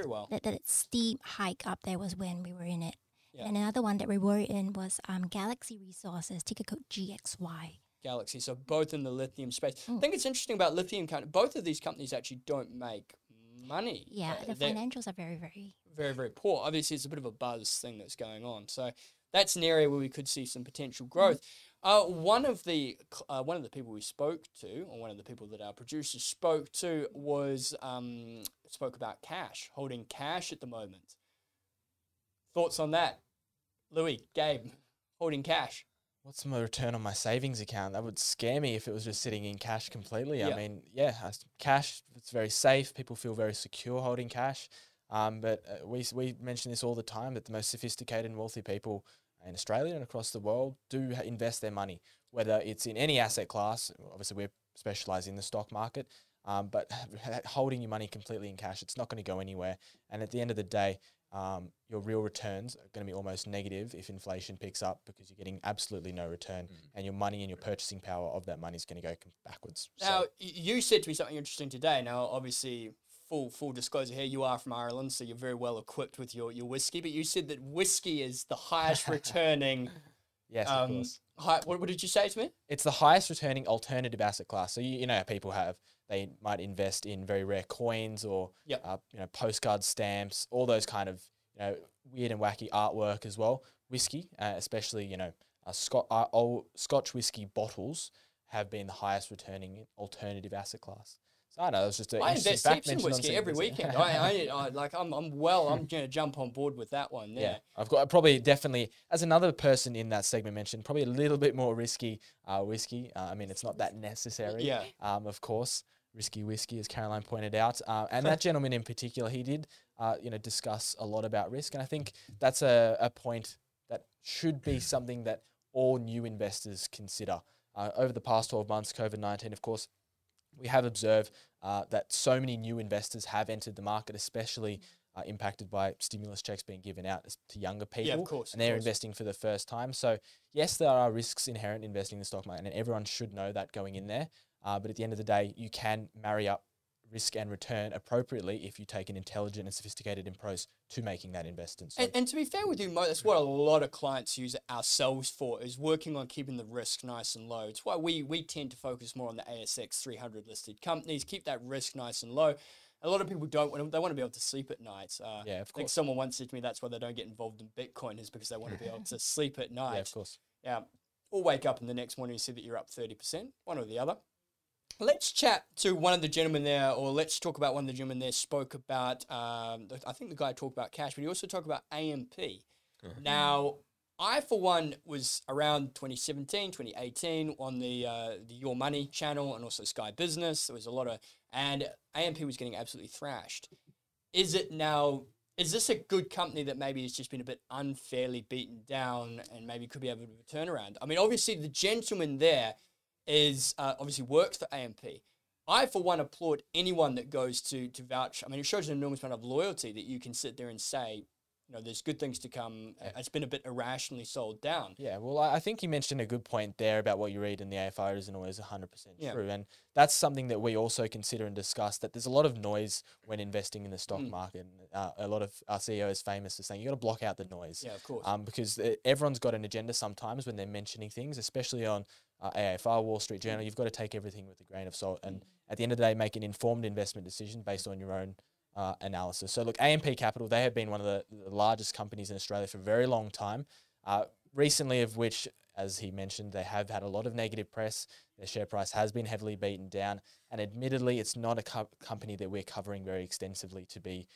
well. That steep hike up there was when we were in it. Yeah. And another one that we were in was Galaxy Resources, ticker code GXY. Galaxy. So both in the lithium space. I think it's interesting about lithium. Both of these companies actually don't make money. Yeah, the financials are very, very poor. Obviously, it's a bit of a buzz thing that's going on. So that's an area where we could see some potential growth. One of the people we spoke to, or one of the people that our producers spoke to, was spoke about cash, holding cash at the moment. Thoughts on that, Louis, Gabe, holding cash? What's my return on my savings account? That would scare me if it was just sitting in cash completely. Yeah. I mean, yeah, cash, it's very safe. People feel very secure holding cash. But we mention this all the time, that the most sophisticated and wealthy people in Australia and across the world do invest their money, whether it's in any asset class. Obviously, we're specialised in the stock market, but holding your money completely in cash, it's not going to go anywhere. And at the end of the day, your real returns are going to be almost negative if inflation picks up, because you're getting absolutely no return and your money and your purchasing power of that money is going to go backwards. Now, you said to me something interesting today. Now, obviously, full disclosure here, you are from Ireland, so you're very well equipped with your whiskey, but you said that whiskey is the highest returning... Yes, of course. What did you say to me? It's the highest returning alternative asset class. So, you know, people have... They might invest in very rare coins or you know, postcard stamps, all those kind of, you know, weird and wacky artwork as well. Whiskey, especially, you know, old Scotch whiskey bottles have been the highest returning alternative asset class. So I don't know, it was just an interesting fact mentioned. I invest in whiskey every weekend. I'm going to jump on board with that one. Yeah, I've got definitely, as another person in that segment mentioned, probably a little bit more risky whiskey. I mean, it's not that necessary, of course. Risky whiskey, as Caroline pointed out, and that gentleman in particular, he did, you know, discuss a lot about risk, and I think that's a point that should be something that all new investors consider. Over the past 12 months, COVID-19, of course, we have observed that so many new investors have entered the market, especially impacted by stimulus checks being given out to younger people, and they're investing for the first time. So yes, there are risks inherent in investing in the stock market, and everyone should know that going in there. But at the end of the day, you can marry up risk and return appropriately if you take an intelligent and sophisticated approach to making that investment. So and to be fair with you, Mo, that's what a lot of clients use ourselves for, is working on keeping the risk nice and low. It's why we tend to focus more on the ASX 300 listed companies, keep that risk nice and low. A lot of people don't want to, they want to be able to sleep at night. Yeah, of course. I think someone once said to me that's why they don't get involved in Bitcoin, is because they want to be able to sleep at night. Yeah, of course. Yeah, or wake up in the next morning and see that you're up 30%, one or the other. Let's chat to one of the gentlemen there, or let's talk about one of the gentlemen there spoke about, I think the guy talked about cash, but he also talked about AMP. Now, I, for one, was around 2017, 2018 on the Your Money channel and also Sky Business. There was a lot of, and AMP was getting absolutely thrashed. is it now, is this a good company that maybe has just been a bit unfairly beaten down and maybe could be able to turn around? I mean, obviously the gentleman there is obviously works for AMP. I, for one, applaud anyone that goes to vouch. I mean, it shows an enormous amount of loyalty that you can sit there and say, you know, there's good things to come. It's been a bit irrationally sold down. Yeah, well, I think you mentioned a good point there about what you read in the AFR isn't always 100% true. And that's something that we also consider and discuss, that there's a lot of noise when investing in the stock market. A lot of our CEO is famous for saying, you got to block out the noise. Yeah, of course. Because everyone's got an agenda sometimes when they're mentioning things, especially on AFR, Wall Street Journal. You've got to take everything with a grain of salt. And at the end of the day, make an informed investment decision based on your own analysis. So look, AMP Capital, they have been one of the largest companies in Australia for a very long time, recently of which, as he mentioned, they have had a lot of negative press. Their share price has been heavily beaten down. And admittedly, it's not a company that we're covering very extensively to be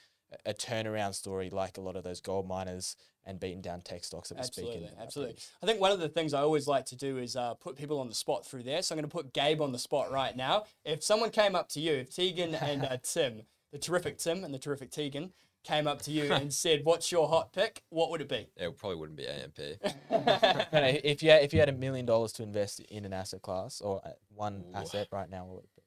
a turnaround story like a lot of those gold miners and beaten down tech stocks that we're speaking about. Absolutely. I think one of the things I always like to do is put people on the spot through there. So I'm going to put Gabe on the spot right now. If someone came up to you, if Tegan and Tim, the terrific Tim and the terrific Tegan came up to you and said, "What's your hot pick?" What would it be? It probably wouldn't be AMP. If you had $1 million to invest in an asset class or one asset right now, what would it be?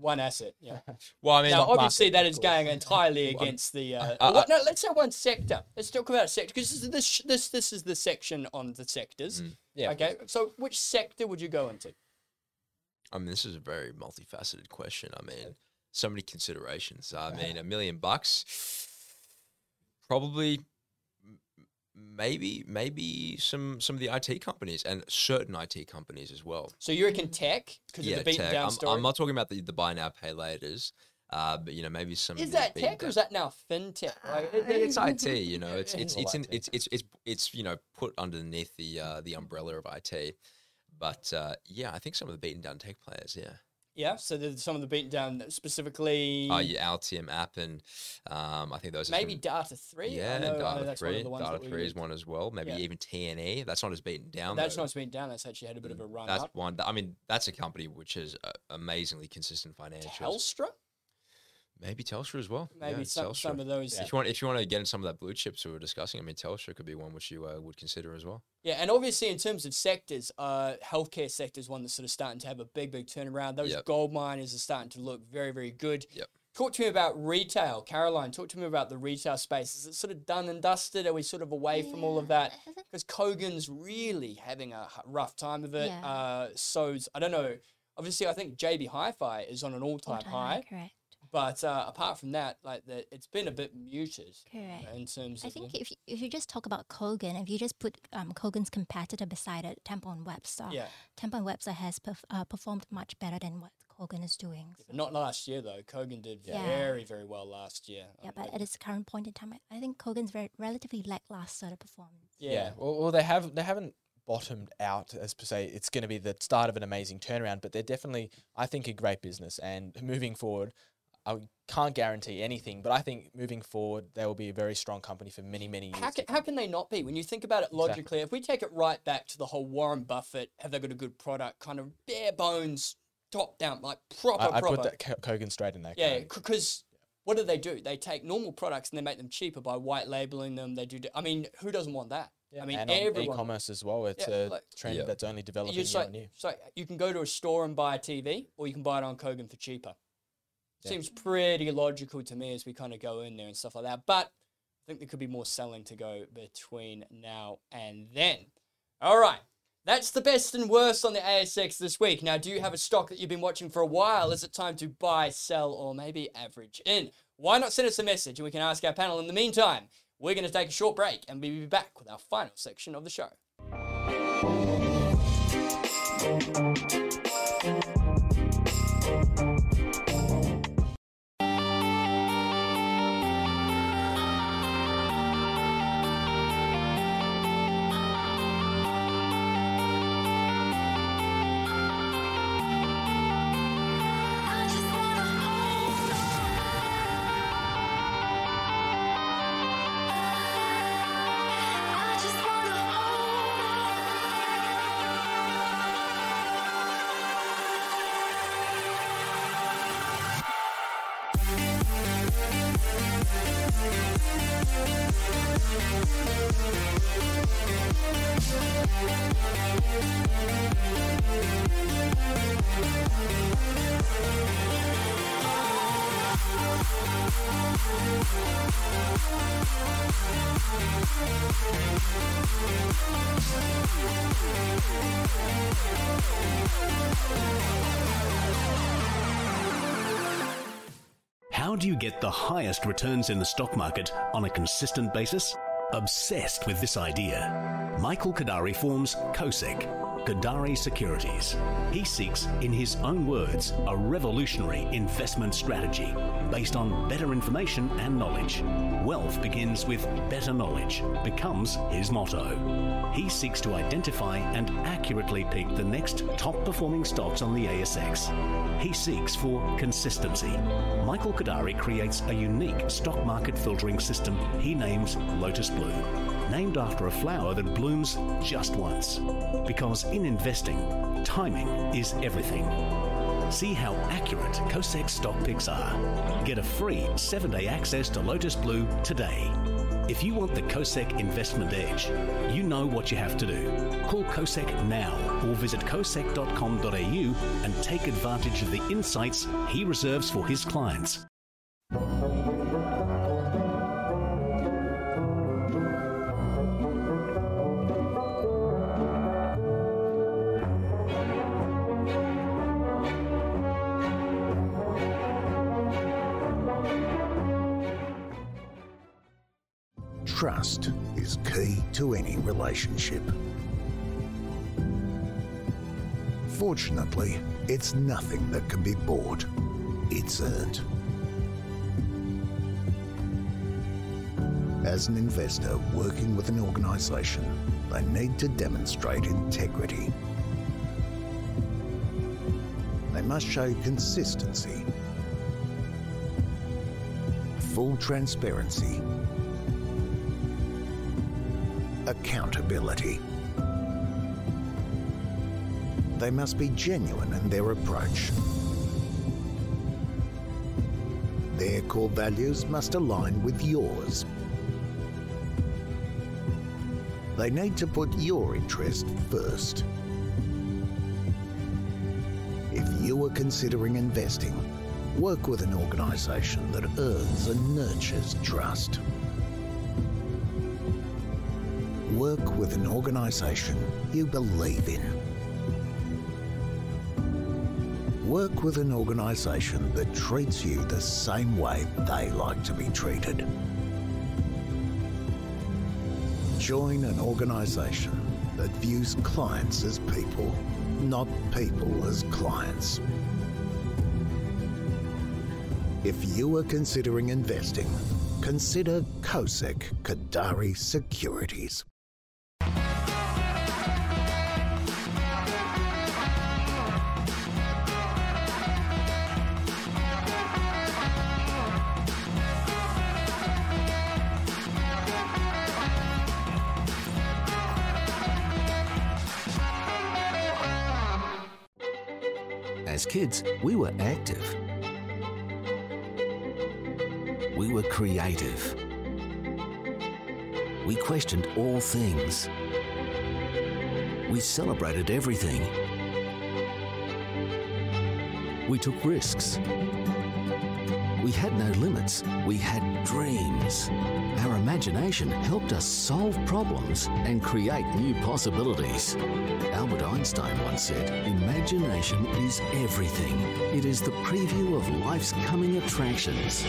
One asset. Yeah. Well, I mean, now obviously that is going entirely against the. No, let's say one sector. Let's talk about a sector because this is the section on the sectors. Yeah. Okay. So which sector would you go into? I mean, this is a very multifaceted question. I mean, so many considerations. I mean, $1 million, probably, maybe some of the IT companies and certain IT companies as well. So you reckon tech because of the beaten down story? I'm not talking about the buy now, pay laters. But you know, maybe some. Is that tech or is that now fintech? Like, it's IT. You know, it's you know, put underneath the umbrella of IT. But yeah, I think some of the beaten down tech players, yeah. So there's some of the beaten down specifically. Oh yeah, Altium, Appen. I think those. Maybe Data3. Yeah, Data3. Data3 is one as well. Maybe even TNE. That's not as beaten down. That's not as beaten down. That's actually had a bit of a run. That's up. One. I mean, that's a company which is amazingly consistent financials. Telstra. Maybe Telstra as well. Maybe some of those. Yeah. If you want to get in some of that blue chips we were discussing, I mean, Telstra could be one which you would consider as well. Yeah, and obviously in terms of sectors, healthcare sector is one that's sort of starting to have a big turnaround. Those gold miners are starting to look very, very good. Yep. Talk to me about retail. Caroline, talk to me about the retail space. Is it sort of done and dusted? Are we sort of away from all of that? Because Kogan's really having a rough time of it. Yeah. So I don't know. Obviously, I think JB Hi-Fi is on an all-time high. Correct. But apart from that, like it's been a bit muted. Correct. In terms of, I think if you just talk about Kogan, if you just put Kogan's competitor beside it, Temple and Webster, Temple and Webster has performed much better than what Kogan is doing. So. Not last year though. Kogan did very, very well last year. Yeah, but at its current point in time, I think Kogan's relatively lackluster performance. Yeah. Well, they haven't bottomed out as per se. It's going to be the start of an amazing turnaround, but they're definitely, I think, a great business and moving forward. I can't guarantee anything, but I think moving forward, they will be a very strong company for many, many years. How can they not be? When you think about it logically, if we take it right back to the whole Warren Buffett, have they got a good product, kind of bare bones, top down, like proper. I put that Kogan straight in there. Yeah, because what do? They take normal products and they make them cheaper by white labeling them. They do. I mean, who doesn't want that? Yeah. I mean, and everyone. E-commerce as well. It's a trend that's only developing year on year. So you can go to a store and buy a TV, or you can buy it on Kogan for cheaper. Seems pretty logical to me as we kind of go in there and stuff like that. But I think there could be more selling to go between now and then. All right. That's the best and worst on the ASX this week. Now, do you have a stock that you've been watching for a while? Is it time to buy, sell, or maybe average in? Why not send us a message and we can ask our panel? In the meantime, we're going to take a short break and we'll be back with our final section of the show. How do you get the highest returns in the stock market on a consistent basis? Obsessed with this idea, Michael Kodari forms KOSEC, Kodari Securities. He seeks, in his own words, a revolutionary investment strategy based on better information and knowledge. Wealth begins with better knowledge, becomes his motto. He seeks to identify and accurately pick the next top-performing stocks on the ASX. He seeks for consistency. Michael Kodari creates a unique stock market filtering system he names Lotus Blue, named after a flower that blooms just once. Because in investing, timing is everything. See how accurate KOSEC stock picks are. Get a free 7-day access to Lotus Blue today. If you want the KOSEC investment edge, you know what you have to do. Call KOSEC now or visit kosec.com.au and take advantage of the insights he reserves for his clients. Trust is key to any relationship. Fortunately, it's nothing that can be bought, it's earned. As an investor working with an organisation, they need to demonstrate integrity. They must show consistency, full transparency, accountability. They must be genuine in their approach. Their core values must align with yours. They need to put your interest first. If you are considering investing, work with an organisation that earns and nurtures trust. Work with an organisation you believe in. Work with an organisation that treats you the same way they like to be treated. Join an organisation that views clients as people, not people as clients. If you are considering investing, consider KOSEC Kodari Securities. As kids, we were active. We were creative. We questioned all things. We celebrated everything. We took risks. We had no limits. We had dreams. Our imagination helped us solve problems and create new possibilities. Albert Einstein once said, "Imagination is everything. It is the preview of life's coming attractions."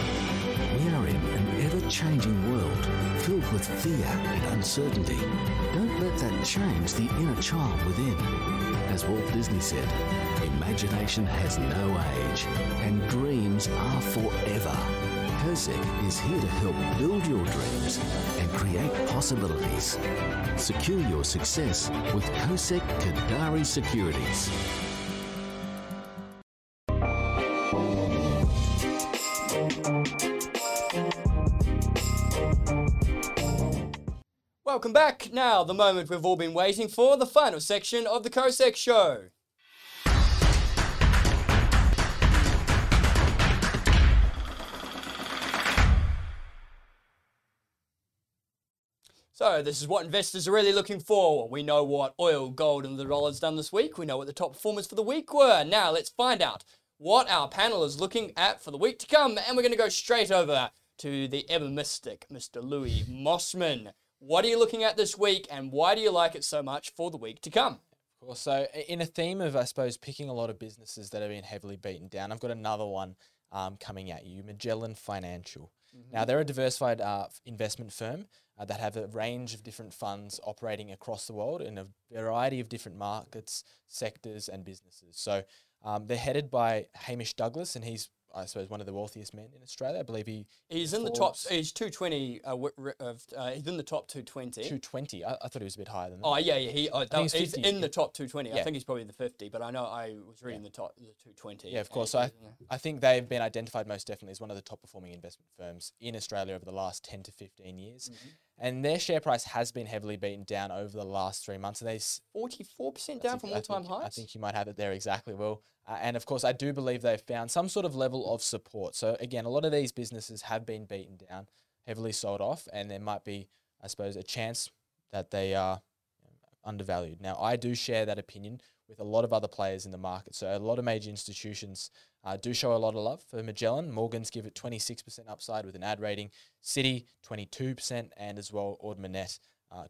We are in an ever-changing world filled with fear and uncertainty. Don't let that change the inner child within. As Walt Disney said, "Imagination has no age, and dreams are forever." KOSEC is here to help build your dreams and create possibilities. Secure your success with KOSEC Kodari Securities. Welcome back. Now, the moment we've all been waiting for, the final section of the KOSEC show. So this is what investors are really looking for. We know what oil, gold, and the dollar's done this week. We know what the top performers for the week were. Now let's find out what our panel is looking at for the week to come. And we're going to go straight over to the ever mystic, Mr. Louis Mossman. What are you looking at this week, and why do you like it so much for the week to come? Well, so in a theme of, I suppose, picking a lot of businesses that have been heavily beaten down, I've got another one coming at you, Magellan Financial. Mm-hmm. Now, they're a diversified investment firm that have a range of different funds operating across the world in a variety of different markets, sectors, and businesses. So they're headed by Hamish Douglas, and he's, I suppose, one of the wealthiest men in Australia. I believe he's in the top. He's 220. He's in the top 220. 220. I thought he was a bit higher than that. Oh yeah, yeah. He's in the top 220. Yeah. I think he's probably in the 50. But I know I was reading the 220. Yeah, of course. So I think they've been identified most definitely as one of the top performing investment firms in Australia over the last 10 to 15 years. Mm-hmm. And their share price has been heavily beaten down over the last 3 months. And they're 44% down from all-time highs. I think you might have it there exactly, Will. And of course, I do believe they've found some sort of level of support. So again, a lot of these businesses have been beaten down, heavily sold off, and there might be, I suppose, a chance that they are undervalued. Now, I do share that opinion with a lot of other players in the market. So a lot of major institutions do show a lot of love for Magellan. Morgans give it 26% upside with an ad rating. Citi, 22%, and as well, Ord Minnett,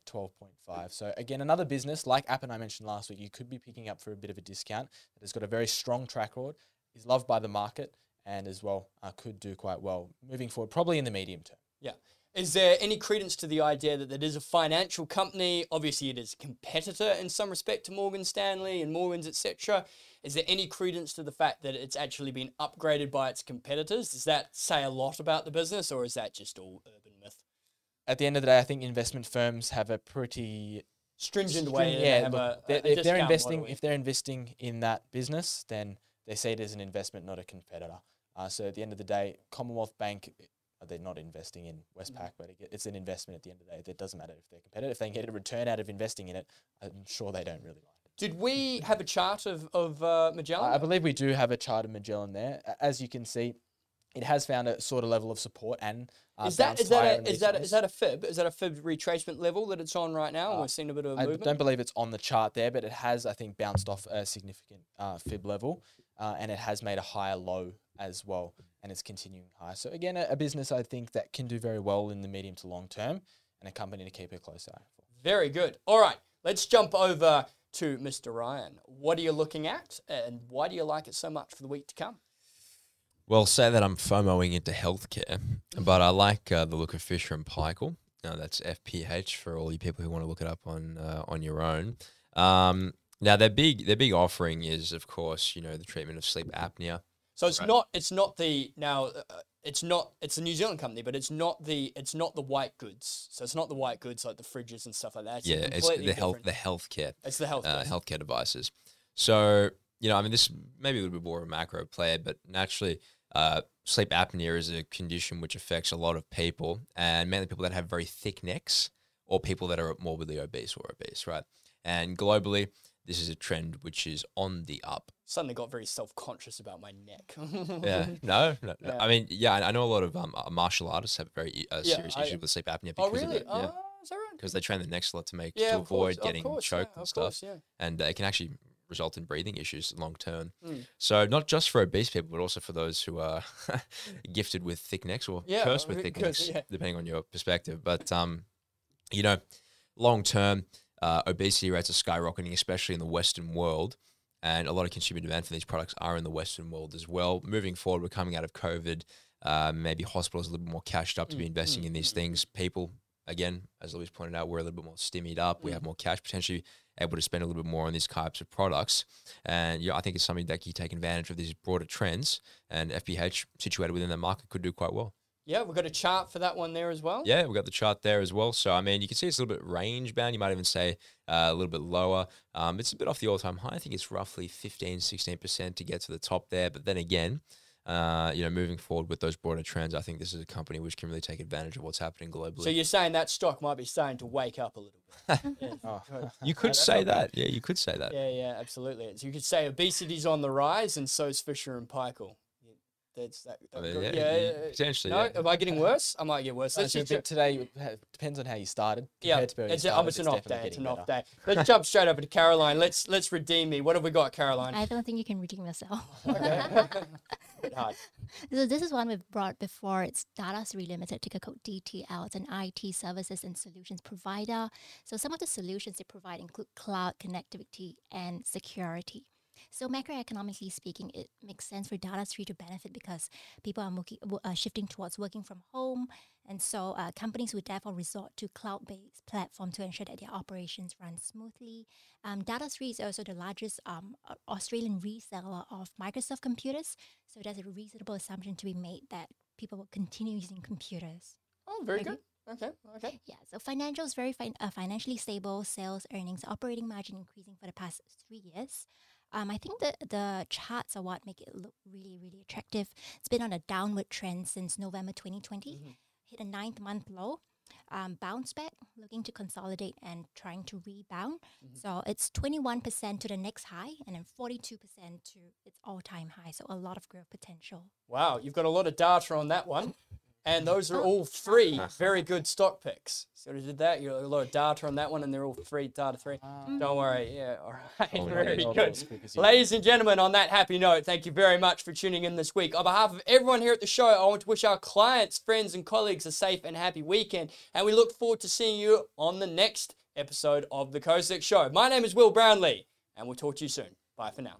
12.5. So again, another business like Appen I mentioned last week, you could be picking up for a bit of a discount, that has got a very strong track record, is loved by the market, and as well, could do quite well moving forward, probably in the medium term. Yeah. Is there any credence to the idea that it is a financial company? Obviously, it is a competitor in some respect to Morgan Stanley and Morgans, etc. Is there any credence to the fact that it's actually been upgraded by its competitors? Does that say a lot about the business, or is that just all urban myth? At the end of the day, I think investment firms have a pretty stringent way. Yeah, look, if they're investing in that business, then they see it as an investment, not a competitor. So at the end of the day, Commonwealth Bank, they're not investing in Westpac, but it's an investment at the end of the day. It doesn't matter if they're competitive. If they can get a return out of investing in it, I'm sure they don't really like it. Did we have a chart of Magellan? I believe we do have a chart of Magellan there. As you can see, it has found a sort of level of support and is that a fib? Is that a fib retracement level that it's on right now? We've seen a bit of a movement. I don't believe it's on the chart there, but it has, I think, bounced off a significant fib level, and it has made a higher low as well, and it's continuing high. So again, a business I think that can do very well in the medium to long term, and a company to keep a close eye for. Very good. All right, let's jump over to Mr. Ryan. What are you looking at, and why do you like it so much for the week to come? Well, say that I'm FOMOing into healthcare, but I like the look of Fisher and Paykel. Now, that's FPH for all you people who want to look it up on your own. Now, their big offering is, of course, you know, the treatment of sleep apnea. So it's it's a New Zealand company, but it's not the white goods. So it's not the white goods like the fridges and stuff like that. It's completely different. The healthcare. It's the healthcare devices. So, you know, I mean, this may be a little bit more of a macro player, but naturally, sleep apnea is a condition which affects a lot of people, and mainly people that have very thick necks or people that are morbidly obese or obese, right? And globally, this is a trend which is on the up. Suddenly got very self-conscious about my neck. No. I mean, yeah, I know a lot of martial artists have very serious issues with sleep apnea. Because of that, is that right? Because they train their necks a lot to avoid getting choked and stuff. And it can actually result in breathing issues long term. Mm. So not just for obese people, but also for those who are gifted with thick necks or cursed with thick necks, depending on your perspective. But, you know, long term, obesity rates are skyrocketing, especially in the Western world. And a lot of consumer demand for these products are in the Western world as well. Moving forward, we're coming out of COVID. Maybe hospitals are a little bit more cashed up to be investing in these things. People, again, as Louis pointed out, we're a little bit more stimmied up. We have more cash, potentially able to spend a little bit more on these types of products. And yeah, I think it's something that you take advantage of these broader trends, and FPH situated within the market could do quite well. Yeah, we've got a chart for that one there as well. Yeah, we've got the chart there as well. So, I mean, you can see it's a little bit range bound. You might even say a little bit lower. It's a bit off the all-time high. I think it's roughly 15, 16% to get to the top there. But then again, you know, moving forward with those broader trends, I think this is a company which can really take advantage of what's happening globally. So you're saying that stock might be starting to wake up a little bit. You could say that. Yeah, you could say that. Yeah, absolutely. So you could say obesity's on the rise, and so is Fisher and Paykel. That's that. Potentially. No, am I getting worse? I might get worse. Let's just today depends on how you started. Yeah, it's an off day. It's an off day. Let's jump straight over to Caroline. Let's redeem me. What have we got, Caroline? I don't think you can redeem yourself. So this is one we've brought before. It's Data3 Limited, ticker code DTL. It's an IT services and solutions provider. So some of the solutions they provide include cloud connectivity and security. So macroeconomically speaking, it makes sense for Data3 to benefit because people are shifting towards working from home. And so companies would therefore resort to cloud-based platform to ensure that their operations run smoothly. Data3 is also the largest Australian reseller of Microsoft computers. So there's a reasonable assumption to be made that people will continue using computers. Oh, very good. Okay, okay. Yeah, so financials, very financially stable, sales, earnings, operating margin increasing for the past 3 years. I think the charts are what make it look really, really attractive. It's been on a downward trend since November 2020, hit a 9th-month low, bounce back, looking to consolidate and trying to rebound. So it's 21% to the next high and then 42% to its all-time high. So a lot of growth potential. Wow, you've got a lot of data on that one. And those are all three very good stock picks. So you did that. You got a lot of data on that one, and they're all three Data3. Don't worry. Yeah, all right. Very good. Ladies and gentlemen, on that happy note, thank you very much for tuning in this week. On behalf of everyone here at the show, I want to wish our clients, friends, and colleagues a safe and happy weekend. And we look forward to seeing you on the next episode of The Kosex Show. My name is Will Brownlee, and we'll talk to you soon. Bye for now.